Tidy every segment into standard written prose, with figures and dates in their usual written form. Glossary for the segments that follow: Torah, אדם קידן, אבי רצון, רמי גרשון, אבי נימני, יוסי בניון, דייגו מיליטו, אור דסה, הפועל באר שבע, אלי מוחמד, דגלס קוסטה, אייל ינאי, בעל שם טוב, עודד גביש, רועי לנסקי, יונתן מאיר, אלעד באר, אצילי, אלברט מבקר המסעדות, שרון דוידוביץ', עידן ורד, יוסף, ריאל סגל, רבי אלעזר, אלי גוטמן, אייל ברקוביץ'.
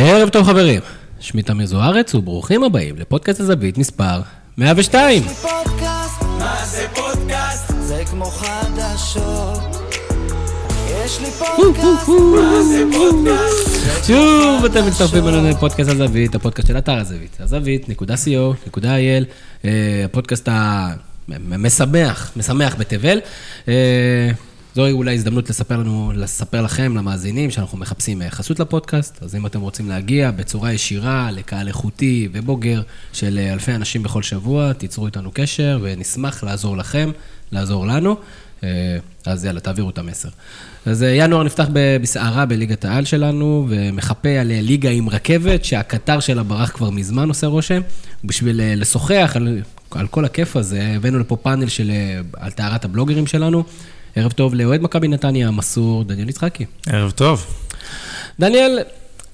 ערב טוב חברים, שמי תמיר זוארץ וברוכים הבאים לפודקאסט הזווית מספר 102. פודקאסט, מה זה פודקאסט? זה כמו חדשות. יש לי פודקאסט, מה זה פודקאסט? שוב, אתם מצטרפים אלינו לפודקאסט הזווית, הפודקאסט של אתר הזווית, הזווית.co.il, הפודקאסט המשמח בתבל. זוהי אולי הזדמנות לספר לכם, למאזינים, שאנחנו מחפשים חסות לפודקאסט, אז אם אתם רוצים להגיע בצורה ישירה לקהל איכותי ובוגר של אלפי אנשים בכל שבוע, תיצרו איתנו קשר ונשמח לעזור לכם, לעזור לנו, אז יאללה, תעבירו את המסר. אז ינואר נפתח בסערה בליגת העל שלנו, ומחפה על ליגה עם רכבת, שהקטר שלה ברח כבר מזמן עושה רושם, בשביל לשוחח על כל הכיף הזה, הבאנו לפה פאנל על תארת הבלוגרים שלנו. ערב טוב לאוהד מכבי נתניה המסור, דניאל יצחקי. ערב טוב. דניאל,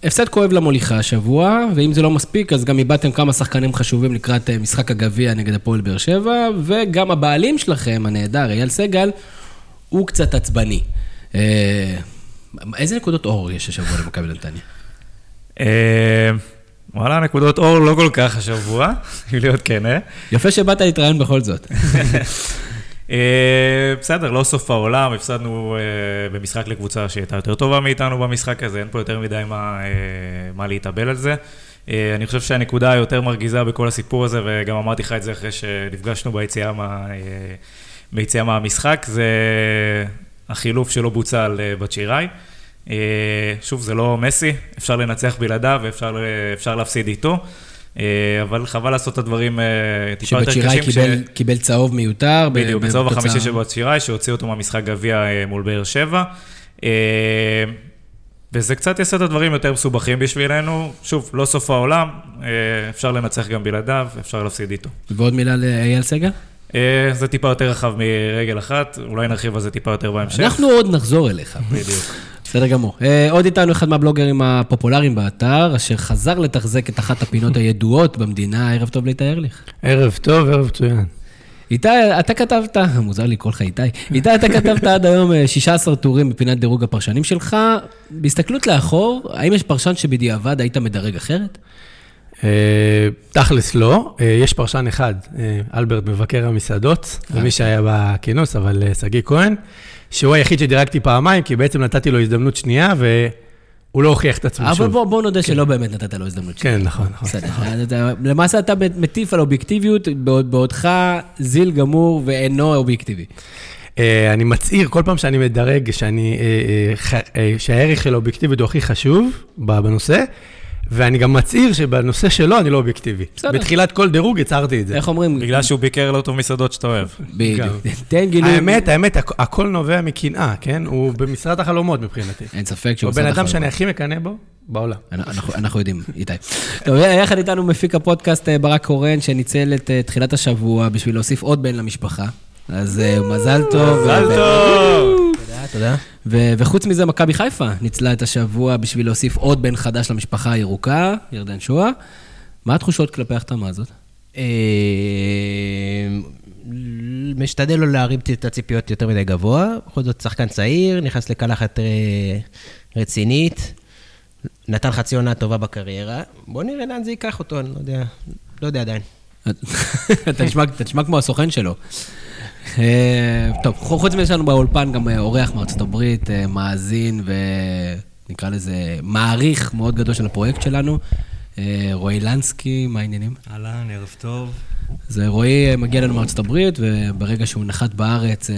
הפסד כואב למוליכה השבוע, ואם זה לא מספיק, אז גם איבדתם כמה שחקנים חשובים לקראת משחק הגביע נגד הפועל באר שבע, וגם הבעלים שלכם, הנהדר, ריאל סגל, הוא קצת עצבני. איזה נקודות אור יש השבוע למכבי נתניה? וואלה, נקודות אור לא כל כך השבוע, אם להיות כן. יפה שבאת להתראיין בכל זאת. בסדר, לא סוף העולם, הפסדנו במשחק לקבוצה שהייתה יותר טובה מאיתנו במשחק הזה, אין פה יותר מדי מה להתאבל על זה. אני חושב שהנקודה היותר מרגיזה בכל הסיפור הזה, וגם אמרתי לך את זה אחרי שנפגשנו ביציאה מהמשחק, זה החילוף שלא בוצע על בת שיראי. שוב, זה לא מסי, אפשר לנצח בלעדיו ואפשר להפסיד איתו. אבל חבל לעשות את הדברים טיפה יותר קשים. שבת שיראי קיבל צהוב מיותר. בדיוק, בצהוב החמישי של בת שיראי, שהוציא אותו מהמשחק גביע מול באר שבע. וזה קצת יעשה את הדברים יותר מסובכים בשבילנו. שוב, לא סוף העולם, אפשר לנצח גם בלעדיו, אפשר להפסיד איתו. ועוד מילה לאייל סגל? זה טיפה יותר רחב מרגל אחת, אולי נרחיב על זה טיפה יותר בהמשך. אנחנו עוד נחזור אליך. בדיוק. בסדר גמור. עוד איתנו אחד מהבלוגרים הפופולריים באתר, אשר חזר לתחזק את אחת הפינות הידועות במדינה. ערב טוב להתאר לך. ערב טוב, ערב צוין. איתי, אתה כתבת, מוזר לי כל חי איתי, איתי אתה כתבת עד היום 16 טורים בפינת דירוג הפרשנים שלך. בהסתכלות לאחור, האם יש פרשן שבדיעבד היית מדרג אחרת? תכלס לא, יש פרשן אחד, אלברט מבקר המסעדות, ומי שהיה בכינוס, אבל סגי כהן, שהוא היחיד שדירקתי פעמיים, כי בעצם נתתי לו הזדמנות שנייה, והוא לא הוכיח את עצמו שוב. אבל בואו נודה שלא באמת נתת לו הזדמנות שנייה. כן, נכון, נכון. למעשה אתה מטיף על אובייקטיביות, בעודך זיל גמור ואינו אובייקטיבי. אני מצעיר כל פעם שאני מדרג, שהערך של האובייקטיביות הוא הכי חשוב בנושא, ואני גם מצעיר שבנושא שלו אני לא אובייקטיבי. בתחילת כל דירוג הצערתי את זה. איך אומרים? בגלל שהוא ביקר לא טוב מסעדות שאתה אוהב. האמת, הכל נובע מקנאה, כן? הוא במשרד החלומות מבחינתי. אין ספק שהוא משרד החלומות. הוא בן אדם שאני הכי מקנא בו, בעולם. אנחנו יודעים, איתי. טוב, יחד איתנו מפיק הפודקאסט ברק הורן, שניצל את תחילת השבוע בשביל להוסיף עוד בן למשפחה. אז מזל טוב. מזל טוב. תודה. וחוץ מזה, מכבי חיפה ניצלה את השבוע בשביל להוסיף עוד בן חדש למשפחה הירוקה, ירדן שועה. מה התחושות כלפי ההחתמה הזאת? משתדל לו להרים את הציפיות יותר מדי גבוה. בכל זאת שחקן צעיר, נכנס לקלחת רצינית, נתן חצי עונה טובה בקריירה. בוא נראה לאן זה ייקח אותו, אני לא יודע עדיין. אתה נשמע כמו הסוכן שלו. טוב, חוץ מזה שלנו באולפן גם אורח מארצות הברית, מאזין ונקרא לזה מעריך מאוד גדול של הפרויקט שלנו, רועי לנסקי, מה העניינים? אהלן, ערב טוב. אז רועי מגיע לנו מארצות הברית, וברגע שהוא נחת בארץ,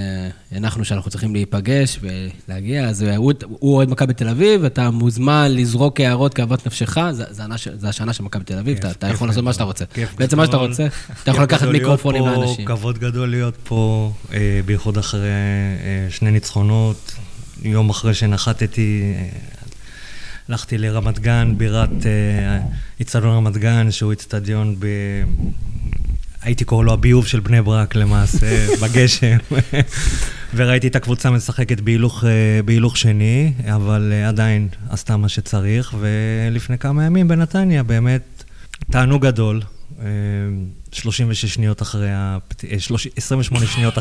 אנחנו שאנחנו צריכים להיפגש ולהגיע, אז הוא אוהד מכבי בתל אביב, אתה מוזמן לזרוק הערות כאוות נפשך, זה השנה של מכבי בתל אביב, אתה יכול לעשות מה שאתה רוצה. בעצם מה שאתה רוצה, אתה יכול לקחת מיקרופונים לאנשים. כבוד גדול להיות פה, בייחוד אחרי שני ניצחונות, יום אחרי שנחתתי, הלכתי לרמת גן, בירת איצטדיון רמת גן, שהוא איצטדיון הייתי קורא לו הביוב של בני ברק למעשה, בגשם, וראיתי את הקבוצה משחקת בהילוך שני, אבל עדיין עשתה מה שצריך, ולפני כמה ימים בנתניה באמת תענוג גדול, 28 שניות אחרי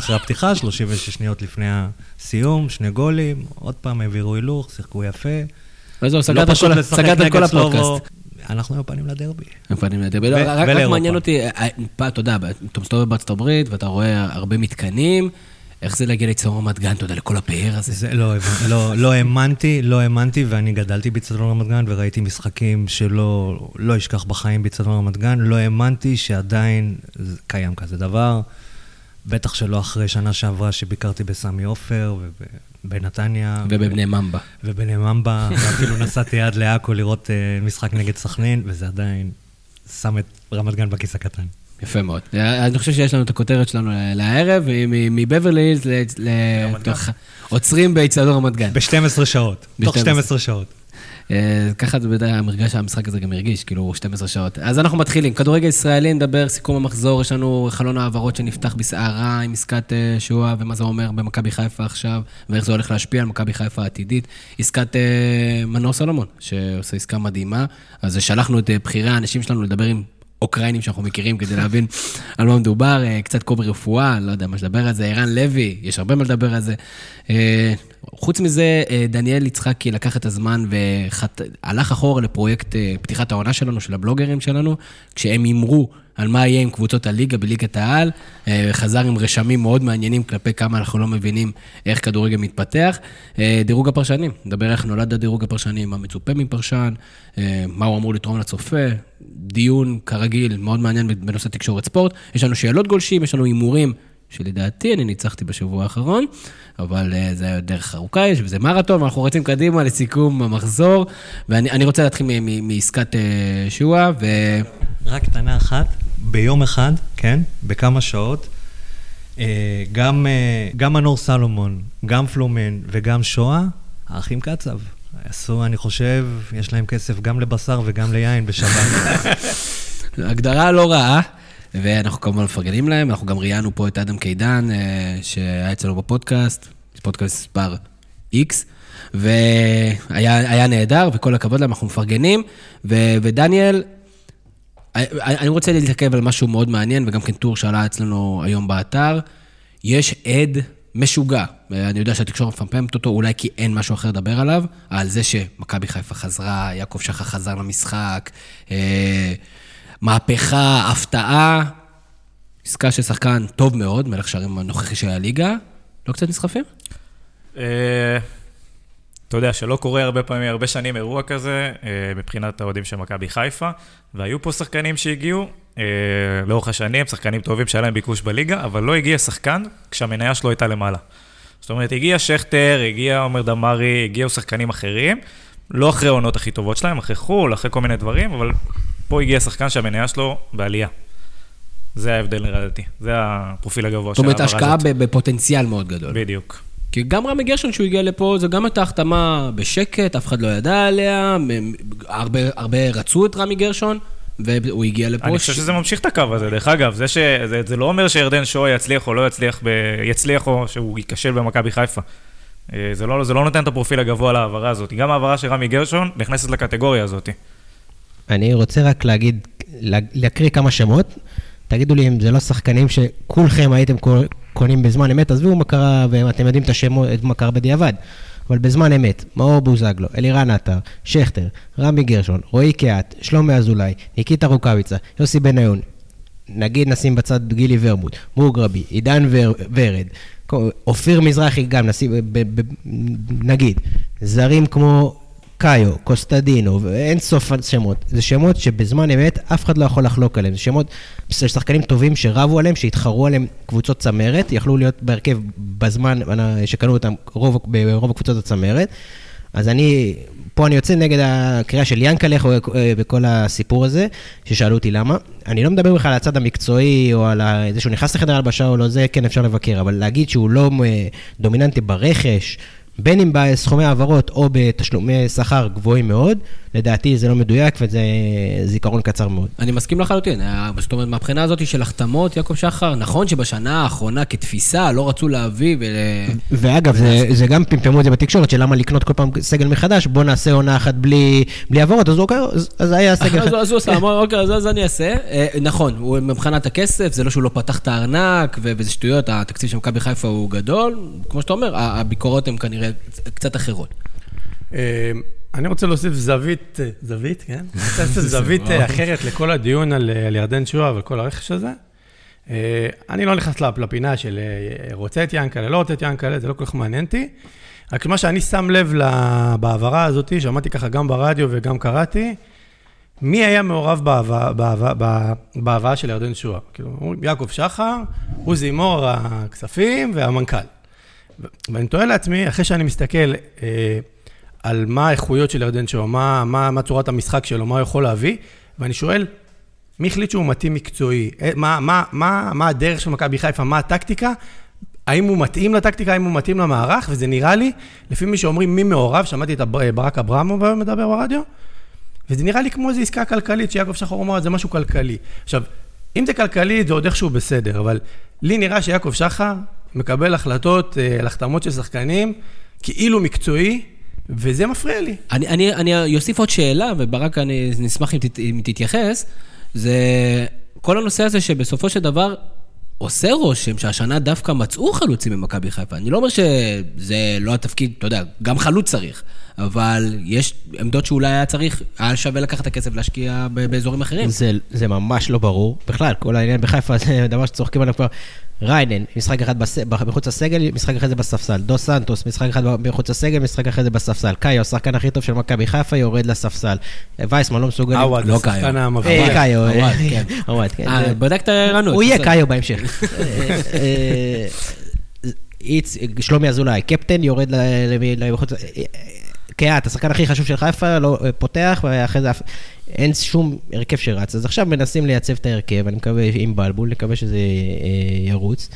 הפתיחה, 36 שניות לפני הסיום, שני גולים, עוד פעם העבירו הילוך, שיחקו יפה. וזהו, סגעת על כל הפודקאסט. אנחנו מפנים לדרבי. מפנים לדרבי. רק מעניין אותי, אתה יודע, אתה מסתובב בארצות הברית, ואתה רואה הרבה מתקנים, איך זה להגיע לצדרון רמת גן, אתה יודע, לכל הפאר הזה? לא האמנתי, ואני גדלתי בצדרון רמת גן, וראיתי משחקים שלא אשכח בחיים בצדרון רמת גן, לא האמנתי שעדיין קיים כזה דבר, בטח שלא אחרי שנה שעברה שביקרתי בסמי עופר, ובנתניה. ובבני ממבה, ואפילו נסעתי עד לעכו לראות משחק נגד סכנין, וזה עדיין שם את רמת גן בכיס הקטן. יפה מאוד. אני חושב שיש לנו את הכותרת שלנו לערב, מבברלי עוצרים באצטדיון רמת גן. ב-12 שעות, תוך 12 שעות. ככה זה בדיוק המרגש, המשחק הזה גם הרגיש, כאילו 12 שעות. אז אנחנו מתחילים. כדורגל ישראלי, נדבר, סיכום המחזור, יש לנו חלון העברות שנפתח בסערה עם עסקת שועה, ומה זה אומר במכבי חיפה עכשיו, ואיך זה הולך להשפיע על מכבי חיפה העתידית. עסקת מנור סלומון, שעושה עסקה מדהימה, אז שלחנו את בחירי האנשים שלנו לדבר עם אוקראינים שאנחנו מכירים כדי להבין על מה מדובר, קצת קובי רפואה, לא יודע מה שדבר על זה, אירן לוי, יש הרבה מה לדבר על זה. חוץ מזה, דניאל יצחקי לקח את הזמן והלך אחורה לפרויקט פתיחת העונה שלנו, של הבלוגרים שלנו, כשהם ימרו על מה יהיה עם קבוצות הליגה בליגת העל, חזר עם רשמים מאוד מעניינים כלפי כמה אנחנו לא מבינים איך כדורגל מתפתח. דירוג הפרשנים, נדבר איך נולד הדירוג הפרשנים, מה מצופה מפרשן, מה הוא אמור לתרום לצופה, דיון כרגיל מאוד מעניין בנושא תקשורת ספורט, יש לנו שאלות גולשים, יש לנו הימורים, שלדעתי אני ניצחתי בשבוע האחרון, אבל זה היה דרך ארוכה, וזה מרתון, אנחנו רצים קדימה לסיכום המחזור, ואני רוצה להתחיל מעסקת שועה, ו... רק קטנה אחת, ביום אחד, כן, בכמה שעות, גם מנור סלומון, גם פלומן וגם שועה, האחים קצב. עשו, אני חושב, יש להם כסף גם לבשר וגם ליין בשבת. הגדרה לא רעה. ואנחנו כמובן מפרגנים להם, אנחנו גם ראיינו פה את אדם קידן, שהיה אצלנו בפודקאסט, פודקאסט פאר איקס, והיה נהדר, וכל הכבוד להם, אנחנו מפרגנים, ודניאל, אני רוצה להתעכב על משהו מאוד מעניין, וגם כן טור שעלה אצלנו היום באתר, יש עד משוגע, אני יודע שהתקשורת מפמפמת אותו, אולי כי אין משהו אחר לדבר עליו, על זה שמכבי חיפה חזרה, יעקב שחר חזר למשחק, מהפכה, הפתעה, עסקה של שחקן טוב מאוד, מלך שערים הנוכחי של הליגה, לא קצת נסחפים? אתה יודע, שלא קורה הרבה פעמים, הרבה שנים אירוע כזה, מבחינת האוהדים של מכבי חיפה, והיו פה שחקנים שהגיעו, לאורך השנים, שחקנים טובים שהיה להם ביקוש בליגה, אבל לא הגיע שחקן כשהמניה שלו הייתה למעלה. זאת אומרת, הגיע שכטר, הגיע עומר דמרי, הגיעו שחקנים אחרים, לא אחרי העונות הכי טובות שלהם, אחרי חול, אחרי כל מיני דברים, אבל פה הגיע שחקן שהמניה שלו בעלייה. זה ההבדל נרדתי. זה הפרופיל הגבוה של העברה הזאת. זאת אומרת, השקעה בפוטנציאל מאוד גדול. בדיוק. כי גם רמי גרשון שהוא הגיע לפה, זה גם את ההחתמה בשקט, אף אחד לא ידע עליה, הרבה רצו את רמי גרשון, והוא הגיע לפה. אני חושב שזה ממשיך את הקו הזה. דרך אגב, זה לא אומר שירדן שועה יצליח או לא יצליח, יצליח או שהוא ייכשל במכבי חיפה. זה לא נותן את הפרופיל הגבוה להעברה הזאת. גם ההעברה של רמי גרשון נכנסת לקטגוריה הזאת. אני רוצה רק להגיד, להקריא כמה שמות, תגידו לי אם זה לא שחקנים שכולכם הייתם קונים בזמן אמת, עזבו מה קרה, ואתם יודעים את השמות, מה קרה בדיעבד, אבל בזמן אמת, מאור בוזגלו, אלירן עטר, שכטר, רמי גרשון, רועי קהת, שלומי אזולאי, ניקיטה רוקאביצה, יוסי בניון, נגיד נשים בצד גילי ורמוט, מוגרבי, עידן ורד, אופיר מזרחי גם נשים, נגיד, זרים כמו... קאיו, קוסטדינו, ואין סוף שמות. זה שמות שבזמן אמת אף אחד לא יכול לחלוק עליהם. זה שמות ששחקנים טובים שרבו עליהם, שהתחרו עליהם קבוצות צמרת, יכלו להיות בהרכב בזמן שקנו אותם ברוב הקבוצות הצמרת. אז פה אני יוצא נגד הקריאה של ינקלך בכל הסיפור הזה, ששאלו אותי למה. אני לא מדבר בכלל על הצד המקצועי, או על זה שהוא נכנס לחדר הלבשה או לא, זה כן אפשר לבקר, אבל להגיד שהוא לא דומיננטי ברכש, בין אם בסכומי העברות או בתשלומי שכר גבוהים מאוד, לדעתי זה לא מדויק וזה זיכרון קצר מאוד. אני מסכים לחלוטין, זאת אומרת, מהבחינה הזאת של החתמות, יעקב שחר, נכון שבשנה האחרונה כתפיסה לא רצו להביא ואגב, זה גם פמפמו את זה בתקשורת, שלמה לקנות כל פעם סגל מחדש, בוא נעשה עונה אחת בלי עברות, אז היה סגל חדש. אז הוא עושה, אוקיי, אז אני אעשה. נכון, הוא מבחינת הכסף, זה לא שהוא לא פתח את הארנק, וזה שטויות, התקציב של מכבי חיפה הוא גדול, כמו שאתה אומר, הביקורות הן כנראה קצת אחרות. אני רוצה להוסיף זווית, כן? זווית אחרת לכל הדיון על ירדן שועה וכל הרכש הזה. אני לא נכנס לפינה של רוצה את ינקלה, לא רוצה את ינקלה, זה לא כל כך מעניינתי. רק מה שאני שם לב בעברה הזאת, שמעתי ככה גם ברדיו וגם קראתי, מי היה מעורב בהבאה של ירדן שועה? יעקב שחר, הוא זימור הכספים והמנכ"ל. ואני תוהה לעצמי, אחרי שאני מסתכל על מה האיכויות של ירדן שועה, מה צורת המשחק שלו, מה הוא יכול להביא, ואני שואל, מי החליט שהוא מתאים מקצועי? מה הדרך של מכבי חיפה? מה הטקטיקה? האם הוא מתאים לטקטיקה? האם הוא מתאים למערך? וזה נראה לי, לפי מי שאומרים מי מעורב, שמעתי את ברק אברהם מדבר ברדיו, וזה נראה לי כמו איזו עסקה כלכלית, שיעקב שחר אמר, זה משהו כלכלי. עכשיו, אם זה כלכלי, זה עוד איכשהו בסדר, אבל לי נראה שיעקב שחר מקבל החלטות, החתמות של שחקנים, כאילו מקצועי, וזה מפריע לי. אני יוסיף עוד שאלה, וברק אני נשמח אם תתייחס, זה כל הנושא הזה שבסופו של דבר עושה רושם שהשנה דווקא מצאו חלוצים במכבי חיפה. אני לא אומר שזה לא התפקיד, אתה יודע, גם חלוץ צריך, אבל יש עמדות שאולי היה צריך, היה שווה לקחת את הכסף להשקיע באזורים אחרים. זה ממש לא ברור. בכלל, כל העניין בחיפה זה דבר שצוחקים עליו כבר. ריינן, משחק אחד מחוץ הסגל, משחק אחד זה בספסל. דו סנטוס, משחק אחד מחוץ הסגל, משחק אחד זה בספסל. קאיו, שחקן הכי טוב של מכבי חיפה, יורד לספסל. וייסמן לא מסוגל. עווד, לא קאיו. קאיו, עווד, כן. בדקת לנו. הוא יהיה קאיו בהמשך. שלומי אזולאי, קפטן, יורד למחוץ... כן, אתה שחקן הכי חשוב של חיפה, לא פותח, ואחרי זה אין שום הרכב שרץ. אז עכשיו מנסים לייצב את ההרכב, אני מקווה עם בלבול, נקווה שזה ירוץ.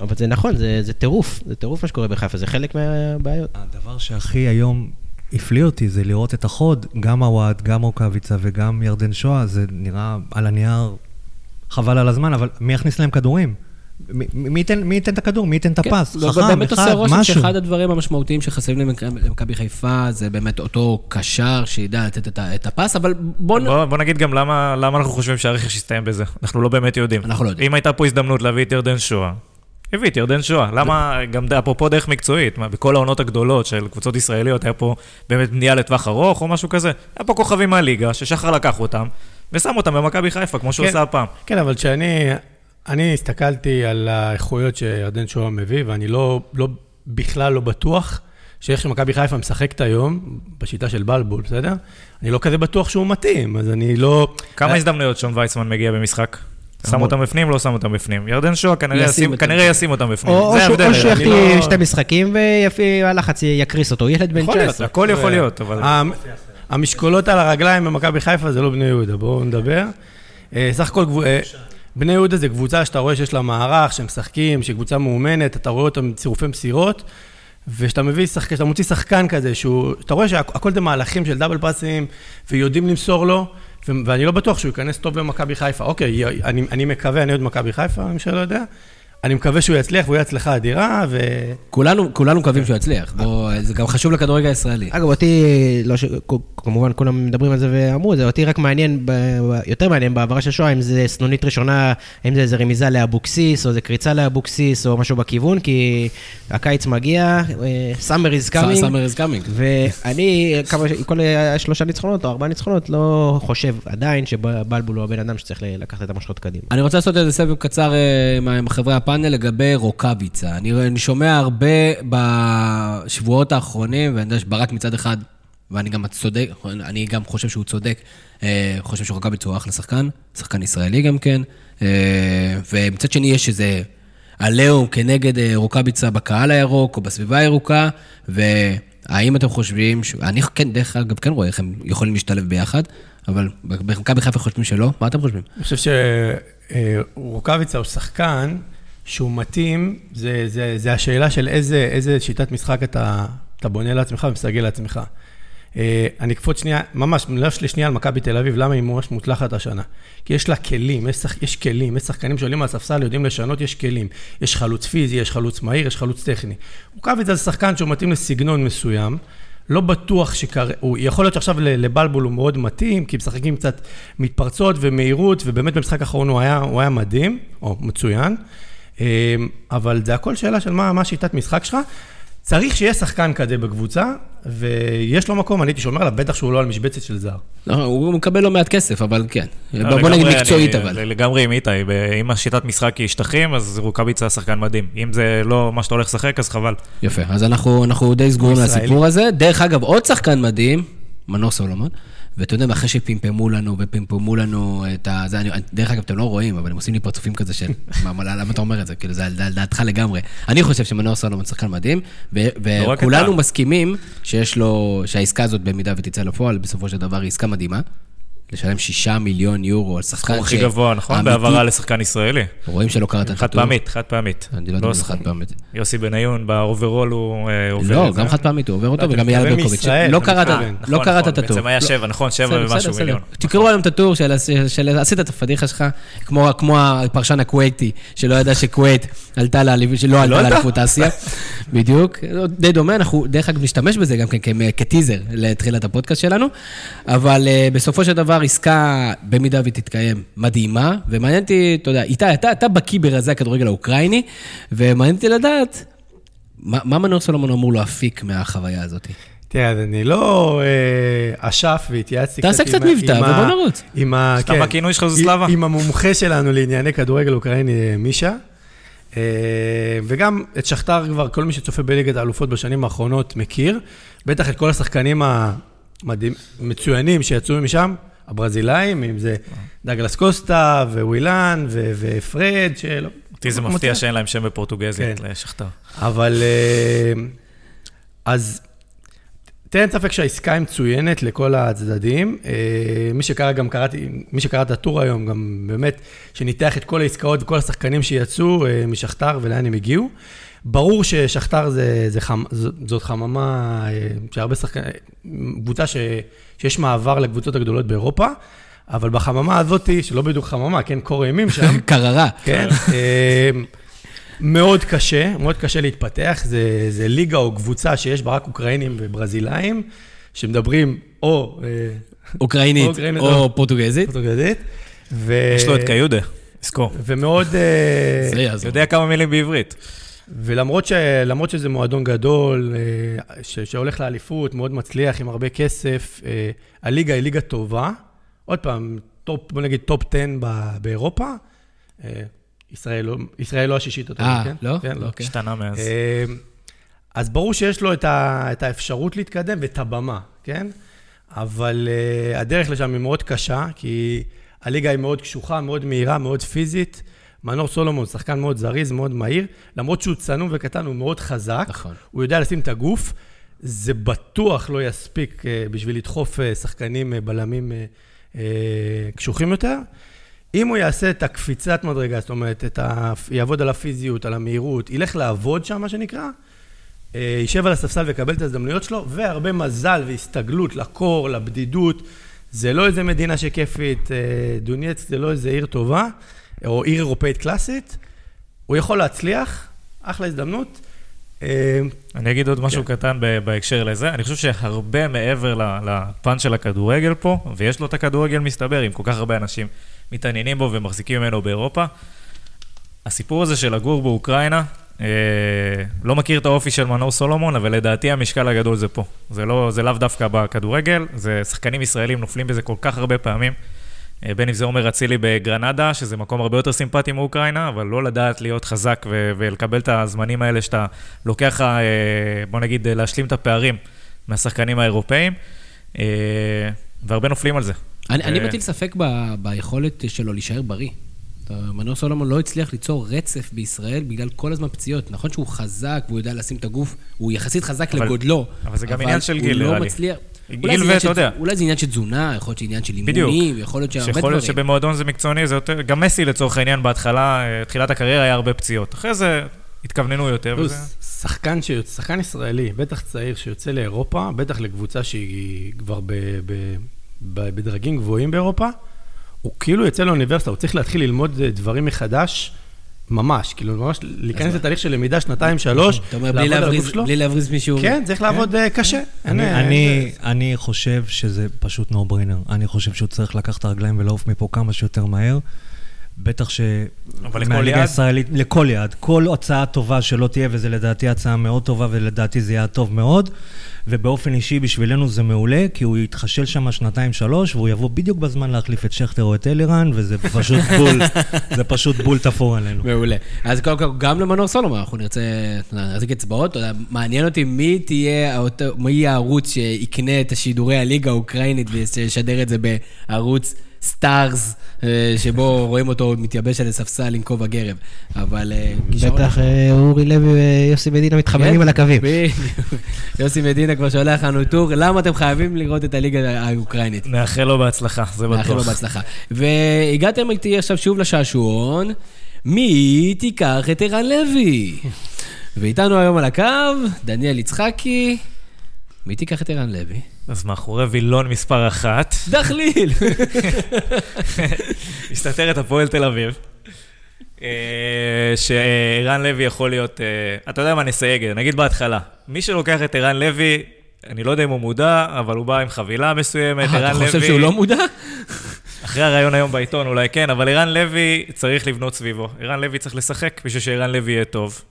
אבל זה נכון, זה טירוף, זה טירוף מה שקורה בחיפה, זה חלק מהבעיות. הדבר שהכי היום הפליא אותי זה לראות את החוד, גם הוואט, גם רוקביצה וגם ירדן שועה, זה נראה על הנייר חבל על הזמן, אבל מי יכניס להם כדורים? מי ייתן את הכדור? מי ייתן את הפס? חכם, אחד, משהו. אחד הדברים המשמעותיים שחסרים למכבי חיפה זה באמת אותו קשר שידע לתת את הפס, אבל בוא נגיד גם למה אנחנו חושבים שהרכש יסתיים בזה. אנחנו לא באמת יודעים. אם הייתה פה הזדמנות להביא את ירדן שועה, הביא את ירדן שועה. למה גם אפרופו דרך מקצועית, בכל העונות הגדולות של קבוצות ישראליות, היה פה באמת בנייה לטווח ארוך או משהו כזה. היה פה כוכבים מהליגה ששחר לקח אותם ושם אותם במכבי חיפה, כמו שהוא עשה הפעם. כן, אבל אני הסתכלתי על האיכויות שירדן שועה מביא, ואני בכלל לא בטוח שאיך שמכבי חיפה משחקת היום, בשיטה של בלבול, בסדר? אני לא כזה בטוח שהוא מתאים, אז אני לא... כמה הזדמנויות שון ויצמן מגיע במשחק? שם אותם בפנים, לא שם אותם בפנים. ירדן שועה כנראה ישים אותם בפנים. או שיחתי שתי משחקים והלחץ יקריס אותו. ילד בן 19. הכל יכול להיות, אבל... המשקולות על הרגליים במכבי חיפה זה לא בני יהודה, בואו נדבר. סך הכל... בני יהודה זה קבוצה שאתה רואה שיש לה מערך, שהם משחקים, שהיא קבוצה מאומנת, אתה רואה אותם צירופי מסירות, ושאתה מוציא שחקן כזה, שאתה רואה שהכל זה מהלכים של דאבל פאסים, ויודעים למסור לו, ואני לא בטוח שהוא ייכנס טוב במכבי חיפה. אוקיי, אני מקווה, אני עוד מכבי חיפה, אני שלא יודע, אני מקווה שהוא יצליח, והוא יצליחה אדירה, ו... כולנו מקווים שהוא יצליח, זה גם חשוב לכדורגל הישראלי. אגב, אותי, כמובן כולם מדברים על זה ואמרו, זה אותי רק מעניין, יותר מעניין בעברה של שועה, אם זה סנונית ראשונה, אם זה איזה רמיזה לאבוקסיס, או זה קריצה לאבוקסיס, או משהו בכיוון, כי הקיץ מגיע, summer is coming, ואני, כל שלושה ניצחונות או ארבעה ניצחונות, לא חושב עדיין שבלבול הוא הבן אדם שצריך לקחת את המשחק קדימה. אני רוצה לעשות איזה סבב קצר עם החברה הפאנל לגבי רוקביצה. אני שומע הרבה בשבועות האחרונים, ואני יודע שברק מצד אחד, ואני גם צודק, אני גם חושב שהוא צודק, חושב שרוקביצה הוא אחלה שחקן, שחקן ישראלי גם כן, ומצד שני יש איזה עליהום כנגד רוקביצה בקהל הירוק או בסביבה הירוקה, והאם אתם חושבים, אני כן דרך אגב כן רואה איך הם יכולים להשתלב ביחד, אבל בחלקה בכלל חושבים שלא, מה אתם חושבים? אני חושב שרוקביצה הוא שחקן, שהוא מתאים, זה השאלה של איזה שיטת משחק אתה בונה לעצמך ומסגל לעצמך. אני קפוץ שנייה, ממש, מלב שלי שנייה על מכבי תל אביב, למה היא ממש מוצלחת השנה? כי יש לה כלים, יש כלים, יש שחקנים שעולים על הספסל, יודעים לשנות, יש כלים. יש חלוץ פיזי, יש חלוץ מהיר, יש חלוץ טכני. רוקביצה זה שחקן שהוא מתאים לסגנון מסוים, לא בטוח הוא יכול להיות שעכשיו לבלבול הוא מאוד מתאים, כי משחקים קצת מתפרצות ומהירות, ובאמת במשחק האחרון הוא היה מדהים, או מצוין. אבל זה הכל שאלה של מה שיטת משחק שלך, צריך שיהיה שחקן כזה בקבוצה, ויש לו מקום, אני הייתי שומר עליו, בטח שהוא לא על משבצת של זר. לא, הוא מקבל לו מעט כסף, אבל כן. בוא נגיד מקצועית, אבל. לגמרי עם איתי, אם השיטת משחק היא שטחים, אז רוקביצה שחקן מדהים. אם זה לא מה שאתה הולך לשחק, אז חבל. יפה, אז אנחנו די סגורים לסיפור הזה. דרך אגב, עוד שחקן מדהים, מנור סלומון, ואתם יודעים, אחרי שפמפמו לנו את זה, דרך אגב, אתם לא רואים, אבל הם עושים לי פרצופים כזה של, למה אתה אומר את זה? כאילו, זה על דעתך לגמרי. אני חושב שמנור סלומון שחקן מדהים, וכולנו מסכימים שיש לו, שהעסקה הזאת במידה ותצא לפועל, בסופו של דבר היא עסקה מדהימה, לשלם 6 מיליון יורו על שחקן הכי גבוה, נכון? בעברה לשחקן ישראלי. רואים שלא קראת חד פעמית, חד פעמית. אני לא יודע אם זה חד פעמית. יוסי בניון, באוברול הוא עובר. לא, גם חד פעמית, הוא עובר אותו, וגם יאללה ברקוביץ'. לא קראת את הטור. בעצם היה 7, נכון? 7 ומשהו מיליון. תקראו עליהם את הטור של עשית את הפדיחה שלך, כמו הפרשן הכווייטי, שלא ידע שכווייט עלתה להליפות, שלא עלתה להליפות אסיה. בדיוק. די דומה, אנחנו דרך אגב נשתמש בזה גם כטיזר לתחילת הפודקאסט שלנו, אבל בסופו של דבר עסקה במידה ותתקיים מדהימה, ומעניינתי, אתה יודע, איתי, אתה בקיא ברזי הכדורגל האוקראיני, ומעניינתי לדעת, מה מנור סלומון אמור להפיק מהחוויה הזאת? תראה, אז אני לא אשף והתייעצתי קצת עם... תעשה קצת מבטא, ובוא נרוץ. סתם הכינוי שלך זה סלאבה. עם המומחה שלנו לענייני כדורגל אוקראיני, מישה, וגם את שכתר כבר, כל מי שצופה בליגת האלופות בשנים האחרונות מכיר, בטח את כל השחקנים המצוינים שיצאו משם, הברזילאים, אם זה דגלס קוסטה ווילן ופרד, שלא... אותי זה מפתיע שאין להם שם בפורטוגזית לשחטר. אבל... אז... תן ספק שהעסקה מצוינת לכל הצדדים. מי שקרא את הטור היום, גם באמת, שניתח את כל העסקאות וכל השחקנים שיצאו משחטר ולאן הם הגיעו. ברור ששחטר זאת חממה שהרבה שחקנים, קבוצה שיש מעבר לקבוצות הגדולות באירופה, אבל בחממה הזאת, שלא בדיוק חממה, כן, קור ימים שם. קררה. כן. מאוד קשה, מאוד קשה להתפתח, זה ליגה או קבוצה שיש בה רק אוקראינים וברזילאים, שמדברים או... אוקראינית או פורטוגזית. פורטוגזית. יש לו את קיודה, נזכור. ומאוד... יודע כמה מילים בעברית. ולמרות שזה מועדון גדול, שהולך לאליפות, מאוד מצליח, עם הרבה כסף, הליגה היא ליגה טובה. עוד פעם, בוא נגיד טופ 10 באירופה, ישראל לא השישית אותו. לא? כן, לא. השתנה מאז. אז ברור שיש לו את האפשרות להתקדם ואת הבמה, כן? אבל הדרך לשם היא מאוד קשה, כי הליגה היא מאוד קשוחה, מאוד מהירה, מאוד פיזית. מנור סולומון, שחקן מאוד זריז, מאוד מהיר, למרות שהוא צנום וקטן, הוא מאוד חזק, הוא יודע לשים את הגוף, זה בטוח לא יספיק בשביל לדחוף שחקנים בלמים קשוחים יותר. אם הוא יעשה את הקפיצת מדרגה, זאת אומרת, יעבוד על הפיזיות, על המהירות, ילך לעבוד שם, מה שנקרא, יישב על הספסל ויקבל את ההזדמנויות שלו, והרבה מזל והסתגלות לקור, לבדידות, זה לא איזה מדינה שכיפית, דונייצק זה לא איזה עיר טובה, או עיר אירופאית קלאסית, הוא יכול להצליח, אחלה הזדמנות. אני אגיד עוד משהו קטן בהקשר לזה, אני חושב שהרבה מעבר לפן של הכדורגל פה, ויש לו את הכדורגל מסתבר עם כל כך הרבה אנשים מתעניינים בו ומחזיקים ממנו באירופה, הסיפור הזה של הגור באוקראינה, לא מכיר את האופי של מנור סולומון, אבל לדעתי המשקל הגדול זה פה, זה לאו דווקא בכדורגל, זה שחקנים ישראלים נופלים בזה כל כך הרבה פעמים, בין אם זה אומר אצילי בגרנדה, שזה מקום הרבה יותר סימפטי מאוקראינה, אבל לא לדעת להיות חזק ולקבל את הזמנים האלה שאתה לוקח, בוא נגיד, להשלים את הפערים מהשחקנים האירופאים, והרבה נופלים על זה. אני מטיל ספק ביכולת שלו להישאר בריא. מנור סולומון לא הצליח ליצור רצף בישראל בגלל כל הזמן פציעות. נכון שהוא חזק והוא יודע לשים את הגוף, הוא יחסית חזק לגודלו. אבל זה גם עניין של גיל, הוא לא מצליח... אולי זה עניין של תזונה, יכול להיות שעניין של אימונים, יכול להיות שהרבה דברים. יכול להיות שבמועדון זה מקצועני, זה יותר, גם מסי לצורך העניין בהתחלה, תחילת הקריירה היה הרבה פציעות. אחרי זה התכווננו יותר. שחקן ישראלי, בטח צעיר שיוצא לאירופה, בטח לקבוצה שהיא כבר בדרגים גבוהים באירופה, הוא כאילו יוצא לאוניברסיטה, הוא צריך להתחיל ללמוד דברים מחדש, ממש, כאילו ממש להיכנס לתהליך של למידה 2-3, בלי להבריז מישהו. כן, צריך לעבוד קשה. אני חושב שזה פשוט נו בריינר. אני חושב שהוא צריך לקחת הרגליים ולעוף מפה כמה שיותר מהר, בטח ש... אבל לכל יעד? לכל יעד. כל הצעה טובה שלא תהיה, וזה לדעתי הצעה מאוד טובה, ולדעתי זה יהיה טוב מאוד, ובאופן אישי בשבילנו זה מעולה, כי הוא יתחשל שם 2-3, והוא יבוא בדיוק בזמן להחליף את שכטר או את אלירן, וזה פשוט בול, זה פשוט בול תפור עלינו. מעולה. אז קודם כל, גם למנור סלומון, אנחנו נרצה להזיק אצבעות, מעניין אותי מי תהיה, מי הערוץ שיקנה את השידורי הליגה האוקראינית, ושדר את זה בערוץ סטארס, שבו רואים אותו מתייבש על הספסל עם כובע גרב. אבל... בטח אורי לוי ויוסי מדינה מתחמנים על הקווים. יוסי מדינה כבר שולח לנו טור, למה אתם חייבים לראות את הליגה האוקראינית? נאחל לו בהצלחה, זה בטוח. נאחל לו בהצלחה. והגעתם איתי עכשיו שוב לשעשועון, מי תיקח את אירן לוי? ואיתנו היום על הקו, דניאל יצחקי, מי תיקח את אירן לוי? אז מאחורי וילון מספר 1. דחליל! הסתתר את הפועל תל אביב. שאירן לוי יכול להיות... אתה יודע מה נסייג, נגיד בהתחלה. מי שלוקח את אירן לוי, אני לא יודע אם הוא מודע, אבל הוא בא עם חבילה מסוימת. אתה חושב שהוא לא מודע? אחרי הרעיון היום בעיתון אולי כן, אבל אירן לוי צריך לבנות סביבו. אירן לוי צריך לשחק בשביל שאירן לוי יהיה טוב.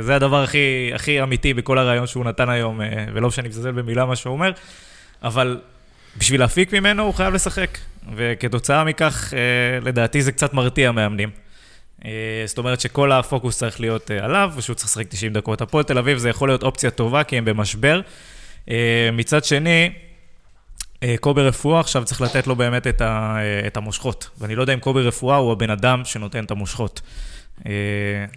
זה הדבר הכי אמיתי בכל הרעיון שהוא נתן היום, ולא שאני מזלזל במילה מה שהוא אומר, אבל בשביל להפיק ממנו הוא חייב לשחק, וכתוצאה מכך לדעתי זה קצת מרתיע מאמנים. זאת אומרת שכל הפוקוס צריך להיות עליו, ושהוא צריך לשחק 90 דקות. הפועל תל אביב זה יכול להיות אופציה טובה, כי הם במשבר. מצד שני... קובי רפואה עכשיו צריך לתת לו באמת את המושכות, ואני לא יודע אם קובי רפואה הוא הבן אדם שנותן את המושכות.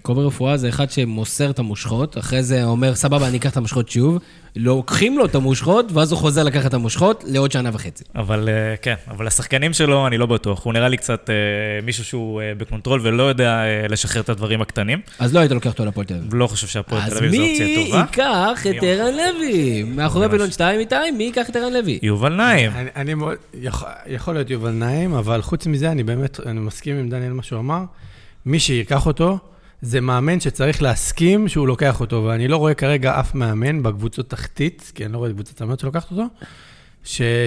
קובי רפואה זה אחד שמוסר את המושכות, אחרי זה אומר סבבה אני אקח את המושכות שוב, לוקחים לו את המושכות ואז הוא חוזר לקחת את המושכות לעוד 1.5 שנה. אבל כן, אבל השחקנים שלו אני לא בטוח, הוא נראה לי קצת מישהו שהוא בקונטרול ולא יודע לשחרר את הדברים הקטנים. אז לא היית לוקח אותו לפועל תל אביב. לא חושב שהפועל תל אביב זו אופציה טובה. אז מי ייקח את אירן לוי? מאחורי בילון 2 איתיים, מי ייקח את אירן לוי? יובל נעים. אני יכול להיות יובל נעים, אבל חוץ מזה אני באמת מסכים עם דניאל מה שהוא אמר. מי שיקח אותו, זה מאמן שצריך להסכים שהוא לוקח אותו, ואני לא רואה כרגע אף מאמן בקבוצות תחתית, כי אני לא רואה את קבוצות המאמנות שלוקחת אותו,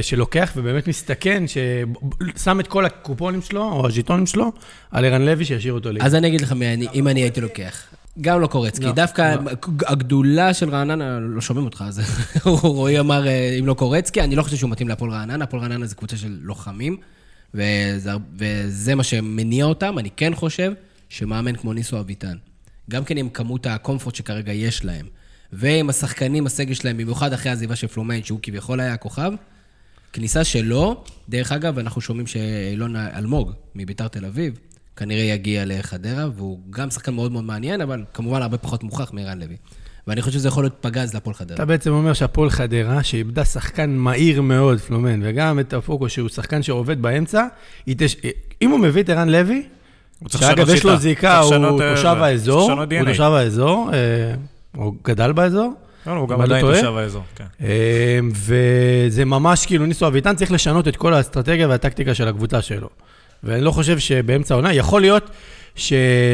שלוקח ובאמת מסתכן, ששם את כל הקופונים שלו, או הז'יטונים שלו, על אירן לוי שישאיר אותו לי. אז אני אגיד לך, אם אני הייתי לוקח, גם לא קורצקי, דווקא הגדולה של רעננה, לא שומעים אותך, אז רועי אמר, אם לא קורצקי, אני לא חושב שהוא מתאים להפועל רעננה, הפועל רעננה זה קבוצה של לוחמים, וזה מה שמניע אותם, אני כן חושב שמאמן כמו ניסו אביטן, גם כן עם כמות הקומפורט שכרגע יש להם, ועם השחקנים, הסגל שלהם, במיוחד אחרי הזיבה של פלומן, שהוא כביכול היה הכוכב, כניסה שלו, דרך אגב, אנחנו שומעים שאילון אלמוג, מביתר תל אביב, כנראה יגיע לחדרה, והוא גם שחקן מאוד מאוד מעניין, אבל כמובן הרבה פחות מוכח מאירן לוי. ואני חושב שזה יכול להיות פגז לפועל חדרה. אתה בעצם אומר שהפועל חדרה, שאיבדה שחקן מהיר מאוד, פלומן, וגם את הפוקו, שהוא שחקן שעובד באמצע, אם הוא מביא את אירן לוי, שאגב יש לו זיקה, הוא תושב האזור, הוא גדל באזור, הוא גם עדיין תושב האזור, כן. וזה ממש כאילו ניסו אביטן, צריך לשנות את כל האסטרטגיה והטקטיקה של הקבוצה שלו. ואני לא חושב שבאמצע העונה, יכול להיות,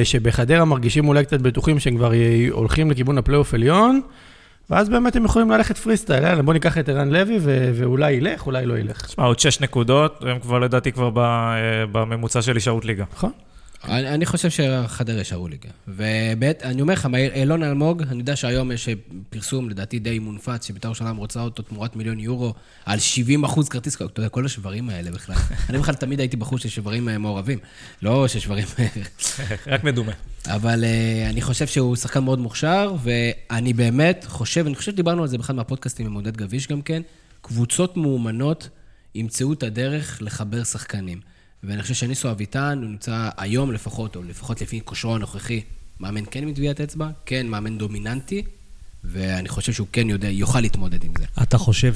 שבחדרה מרגישים אולי קצת בטוחים שהם כבר הולכים לכיוון הפלייאוף עליון, ואז באמת הם יכולים ללכת פריסטייל, בוא ניקח את אירן לוי ואולי ילך, אולי לא ילך. תשמע, עוד 6 נקודות, והם כבר לדעתי כבר בממוצע של הישארות ליגה. נכון. אני חושב שחדרה ישארו ליגה. ואני אומר לך, אילון אלמוג, אני יודע שהיום יש פרסום לדעתי די מונפץ, שבית"ר ירושלים רוצה אותו תמורת $1,000,000 על 70% כרטיס, כל השברים האלה בכלל. אני בכלל תמיד הייתי בחוש ששברים מעורבים, לא ששברים... רק מדומה. אבל אני חושב שהוא שחקן מאוד מוכשר, ואני באמת חושב, אני חושב שדיברנו על זה באחד מהפודקאסטים עם עודד גביש גם כן, קבוצות מאומנות ימצאו את הדרך לחבר שחקנים. ואני חושב שניסו אביטן, הוא נמצא היום לפחות, או לפחות לפי כושרו הנוכחי, מאמן כן מטביעת אצבע, כן מאמן דומיננטי, ואני חושב שהוא כן יודע, יוכל להתמודד עם זה. אתה חושב